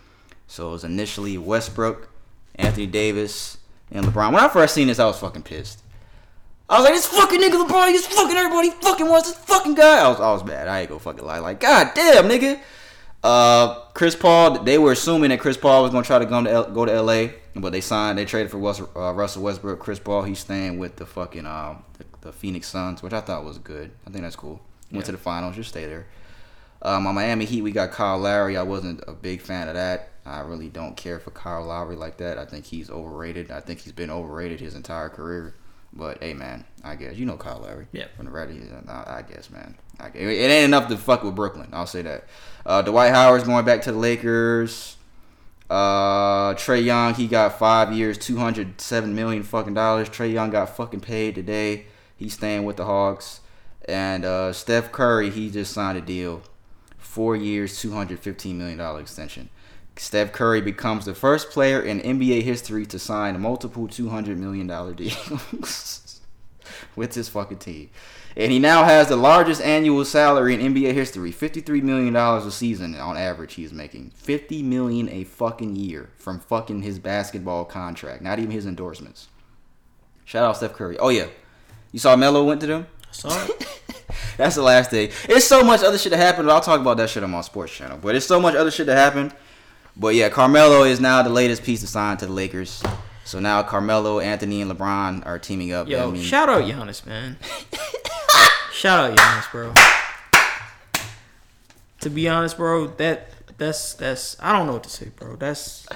So it was initially Westbrook, Anthony Davis, and LeBron. When I first seen this, I was fucking pissed. I was like, this fucking nigga LeBron, this fucking everybody fucking wants this fucking guy. I was I was mad. I ain't gonna fucking lie. Like, god damn, nigga. Uh, Chris Paul, they were assuming that Chris Paul was gonna try to go to, L- go to L A, but they signed, they traded for Russell, uh, Russell Westbrook. Chris Paul, he's staying with the fucking um, the, the Phoenix Suns, which I thought was good. I think that's cool. Went yeah. to the finals, just stay there. Um, on Miami Heat, we got Kyle Lowry. I wasn't a big fan of that. I really don't care for Kyle Lowry like that. I think he's overrated. I think he's been overrated his entire career. But hey, man, I guess you know Kyle Lowry. Yeah, from the Raiders. I guess, man. I guess. It ain't enough to fuck with Brooklyn. I'll say that. Uh, Dwight Howard's going back to the Lakers. Uh, Trae Young, he got five years, two hundred seven million fucking dollars. Trae Young got fucking paid today. He's staying with the Hawks. And uh, Steph Curry, he just signed a deal, four years, two hundred fifteen million dollar extension. Steph Curry becomes the first player in N B A history to sign multiple two hundred million dollars deals with his fucking team. And he now has the largest annual salary in N B A history, fifty-three million dollars a season on average he's making. fifty million dollars a fucking year from fucking his basketball contract, not even his endorsements. Shout out Steph Curry. Oh, yeah. You saw Melo went to them? I saw it. That's the last day. It's so much other shit that happened. I'll talk about that shit on my sports channel. But it's so much other shit that happened. But yeah, Carmelo is now the latest piece to sign to the Lakers. So now Carmelo, Anthony, and LeBron are teaming up. Yo, I mean, shout out Giannis, man. Shout out Giannis, bro. To be honest, bro, that that's that's I don't know what to say, bro. That's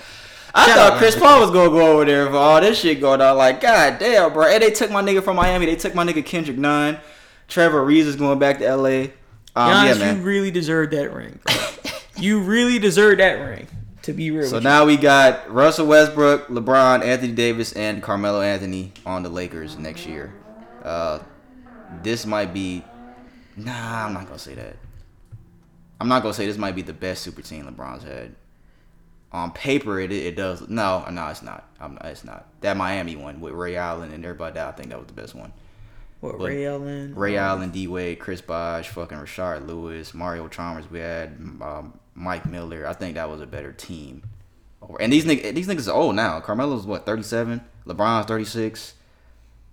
I shout thought Chris Paul was gonna go over there for all this shit going on. Like, god damn, bro. And they took my nigga from Miami. They took my nigga Kendrick Nunn. Trevor Reeves is going back to L A. Um, Giannis, yeah, man. You really deserve that ring, bro. You really deserve that ring. To be real. So now you. we got Russell Westbrook, LeBron, Anthony Davis, and Carmelo Anthony on the Lakers next year. Uh, this might be... Nah, I'm not going to say that. I'm not going to say this might be the best super team LeBron's had. On paper, it it does... No, no, it's not. I'm, it's not. That Miami one with Ray Allen and everybody, I think that was the best one. What, but Ray Allen? Ray Allen, D-Wade, Chris Bosh, fucking Rashard Lewis, Mario Chalmers. We had... Um, Mike Miller, I think that was a better team. And these niggas, these niggas are old now. Carmelo's what, thirty-seven? LeBron's thirty-six.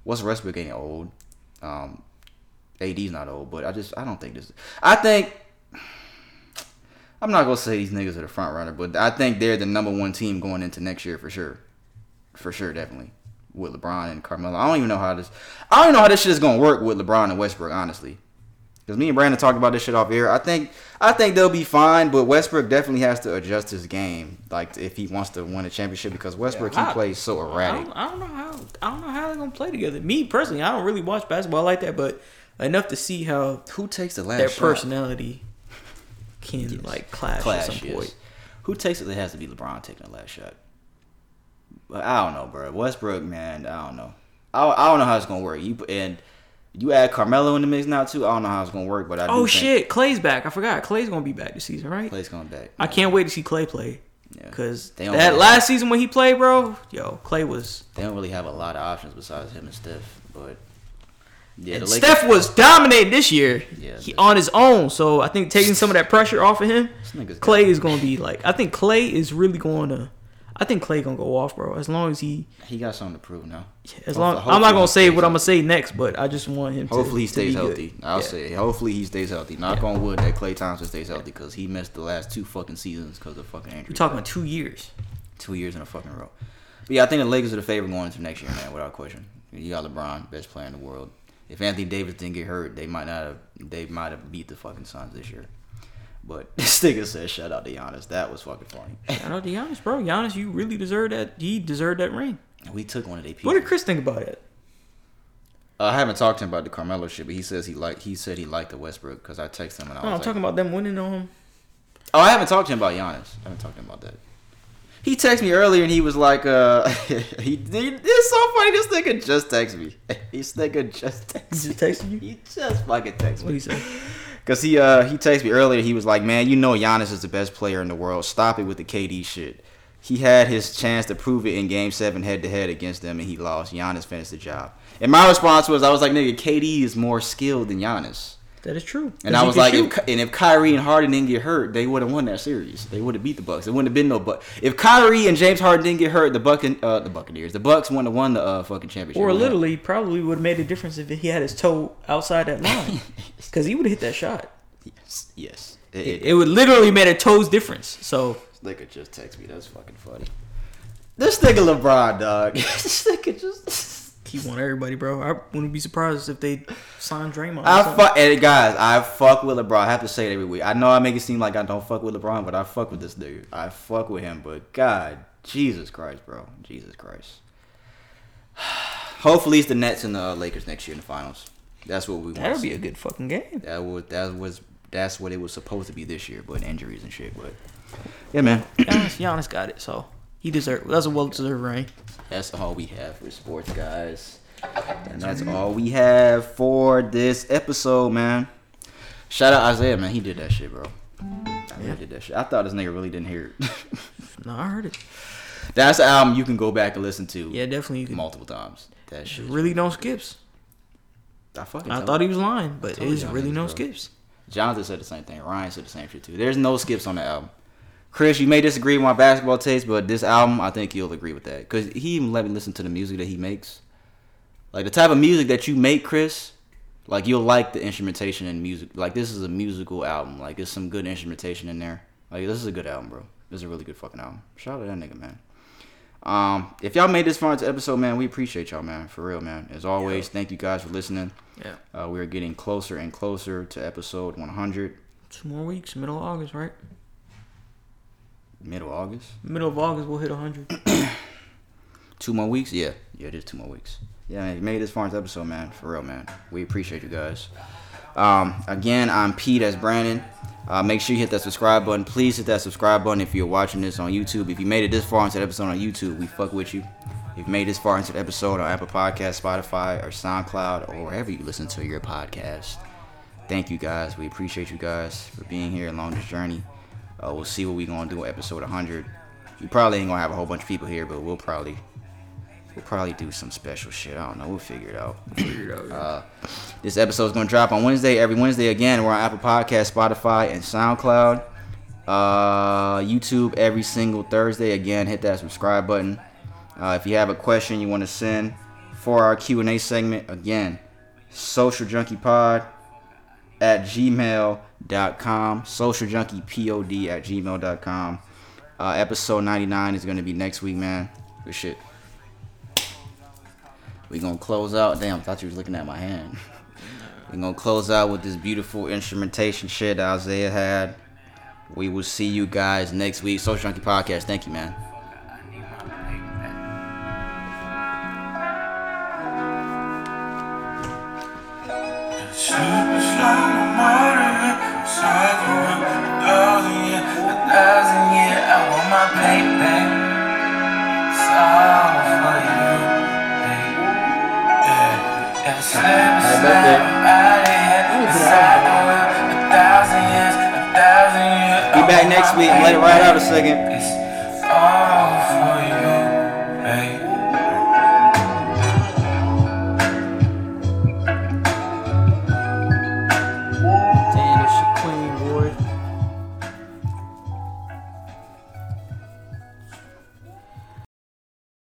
What's Westbrook ain't old? Um, A D's not old, but I just I don't think this. I think I'm not gonna say these niggas are the front runner, but I think they're the number one team going into next year for sure, for sure, definitely with LeBron and Carmelo. I don't even know how this. I don't even know how this shit is gonna work with LeBron and Westbrook, honestly. Because me and Brandon talked about this shit off air. I think I think they'll be fine, but Westbrook definitely has to adjust his game, like if he wants to win a championship. Because Westbrook yeah, I, he plays so erratic. I don't, I don't know how I don't know how they're gonna play together. Me personally, I don't really watch basketball like that, but enough to see how who takes the last their shot? Personality can yes. like clash, clash at some yes. point. Who takes it? It has to be LeBron taking the last shot. But I don't know, bro. Westbrook, man, I don't know. I I don't know how it's gonna work. You and. You add Carmelo in the mix now too. I don't know how it's gonna work, but I. Do oh think shit, Clay's back. I forgot. Clay's gonna be back this season, right? Clay's going back. Man. I can't wait to see Clay play. Yeah. Cause that really last have... season when he played, bro, yo, Clay was. They don't really have a lot of options besides him and Steph, but. Yeah, and the Lakers... Steph was dominating this year. Yeah, he, on his own, so I think taking some of that pressure off of him, Clay is gonna be like. I think Clay is really going to. I think Clay gonna go off, bro. As long as he he got something to prove now. Yeah, as long hopefully, I'm not gonna say what I'm gonna say next, but I just want him. Hopefully to Hopefully he stays healthy. Good. I'll yeah. say hopefully he stays healthy. Knock yeah. on wood that Klay Thompson stays healthy because he missed the last two fucking seasons because of fucking injury. We're talking about two years. Two years in a fucking row. But yeah, I think the Lakers are the favorite going into next year, man, without question. You got LeBron, best player in the world. If Anthony Davis didn't get hurt, they might not have. They might have beat the fucking Suns this year. But this nigga said, shout out to Giannis. That was fucking funny. Shout out to Giannis, bro. Giannis, you really deserve that. He deserved that ring. We took one of their people. What did Chris think about it? Uh, I haven't talked to him about the Carmelo shit, but he says he liked, he said he liked the Westbrook because I texted him and I no, was I'm like, talking about them winning on him. Oh, I haven't talked to him about Giannis. I haven't talked to him about that. He texted me earlier and he was like, uh, he, it's so funny. This nigga just texted me. This nigga just texted me. He just texted you? He just fucking texted me. What did he say? Because he uh, he texted me earlier. He was like, man, you know Giannis is the best player in the world. Stop it with the K D shit. He had his chance to prove it in Game seven head-to-head against them, and he lost. Giannis finished the job. And my response was, I was like, nigga, K D is more skilled than Giannis. That is true. And I was like, if, and if Kyrie and Harden didn't get hurt, they would have won that series. They would have beat the Bucks. It wouldn't have been no Bucks. If Kyrie and James Harden didn't get hurt, the Buccan- uh, the Buccaneers, the Bucks wouldn't have won the uh, fucking championship. Or literally, probably would have made a difference if he had his toe outside that line, because he would have hit that shot. Yes, yes. It, it, it would literally made a toe's difference. So this nigga just text me. That's fucking funny. This nigga LeBron, dog. This nigga just. He won everybody, bro. I wouldn't be surprised if they signed Draymond. I fuck, and guys, I fuck with LeBron. I have to say it every week. I know I make it seem like I don't fuck with LeBron, but I fuck with this dude. I fuck with him, but God, Jesus Christ, bro, Jesus Christ. Hopefully it's the Nets and the Lakers next year in the finals. That's what we. That'll be a good fucking game. That was that was that's what it was supposed to be this year, but injuries and shit. But yeah, man, Giannis, Giannis got it, so he deserved. That's a well deserved ring. That's all we have for sports, guys, and that's all we have for this episode, man. Shout out Isaiah, man. He did that shit, bro. I really yeah. did that shit. I thought this nigga really didn't hear it. No, I heard it. That's an album you can go back and listen to. Yeah, definitely. You can. Multiple times. That shit really no skips. I fucking. I thought you. he was lying, but it was really no bro. skips. Jonathan said the same thing. Ryan said the same shit too. There's no skips on the album. Chris, you may disagree with my basketball taste, but this album, I think you'll agree with that because he even let me listen to the music that he makes. Like the type of music that you make, Chris. Like you'll like the instrumentation and music. Like this is a musical album. Like there's some good instrumentation in there. Like this is a good album, bro. This is a really good fucking album. Shout out to that nigga, man. Um, if y'all made this far into the episode, man, we appreciate y'all, man. For real, man. As always, yeah. thank you guys for listening. Yeah. Uh, we are getting closer and closer to episode one hundred. Two more weeks, middle of August, right? Middle of August? Middle of August, we'll hit one hundred. Two more weeks? Yeah. Yeah, just two more weeks. Yeah, man, you made this far into the episode, man. For real, man. We appreciate you guys. Um, again, I'm Pete, that's Brandon. Uh, make sure you hit that subscribe button. Please hit that subscribe button if you're watching this on YouTube. If you made it this far into the episode on YouTube, we fuck with you. If you made this far into the episode on Apple Podcasts, Spotify, or SoundCloud, or wherever you listen to your podcast, thank you guys. We appreciate you guys for being here along this journey. Uh, we'll see what we're going to do in episode one hundred. We probably ain't going to have a whole bunch of people here, but we'll probably... We'll probably do some special shit. I don't know. We'll figure it out. We'll figure it out. Yeah. Uh, this episode is going to drop on Wednesday. Every Wednesday, again, we're on Apple Podcasts, Spotify, and SoundCloud. Uh, YouTube every single Thursday. Again, hit that subscribe button. Uh, if you have a question you want to send for our Q and A segment, again, socialjunkiepod at gmail dot com. socialjunkiepod at gmail dot com. Uh, episode ninety-nine is going to be next week, man. Good shit. We're going to close out. Damn, I thought you was looking at my hand. We're going to close out with this beautiful instrumentation shit that Isaiah had. We will see you guys next week. Social Junkie Podcast. Thank you, man. Slim, slim, out of here. Inside the world, a thousand years, a thousand years. Be back next week and let it ride out a second.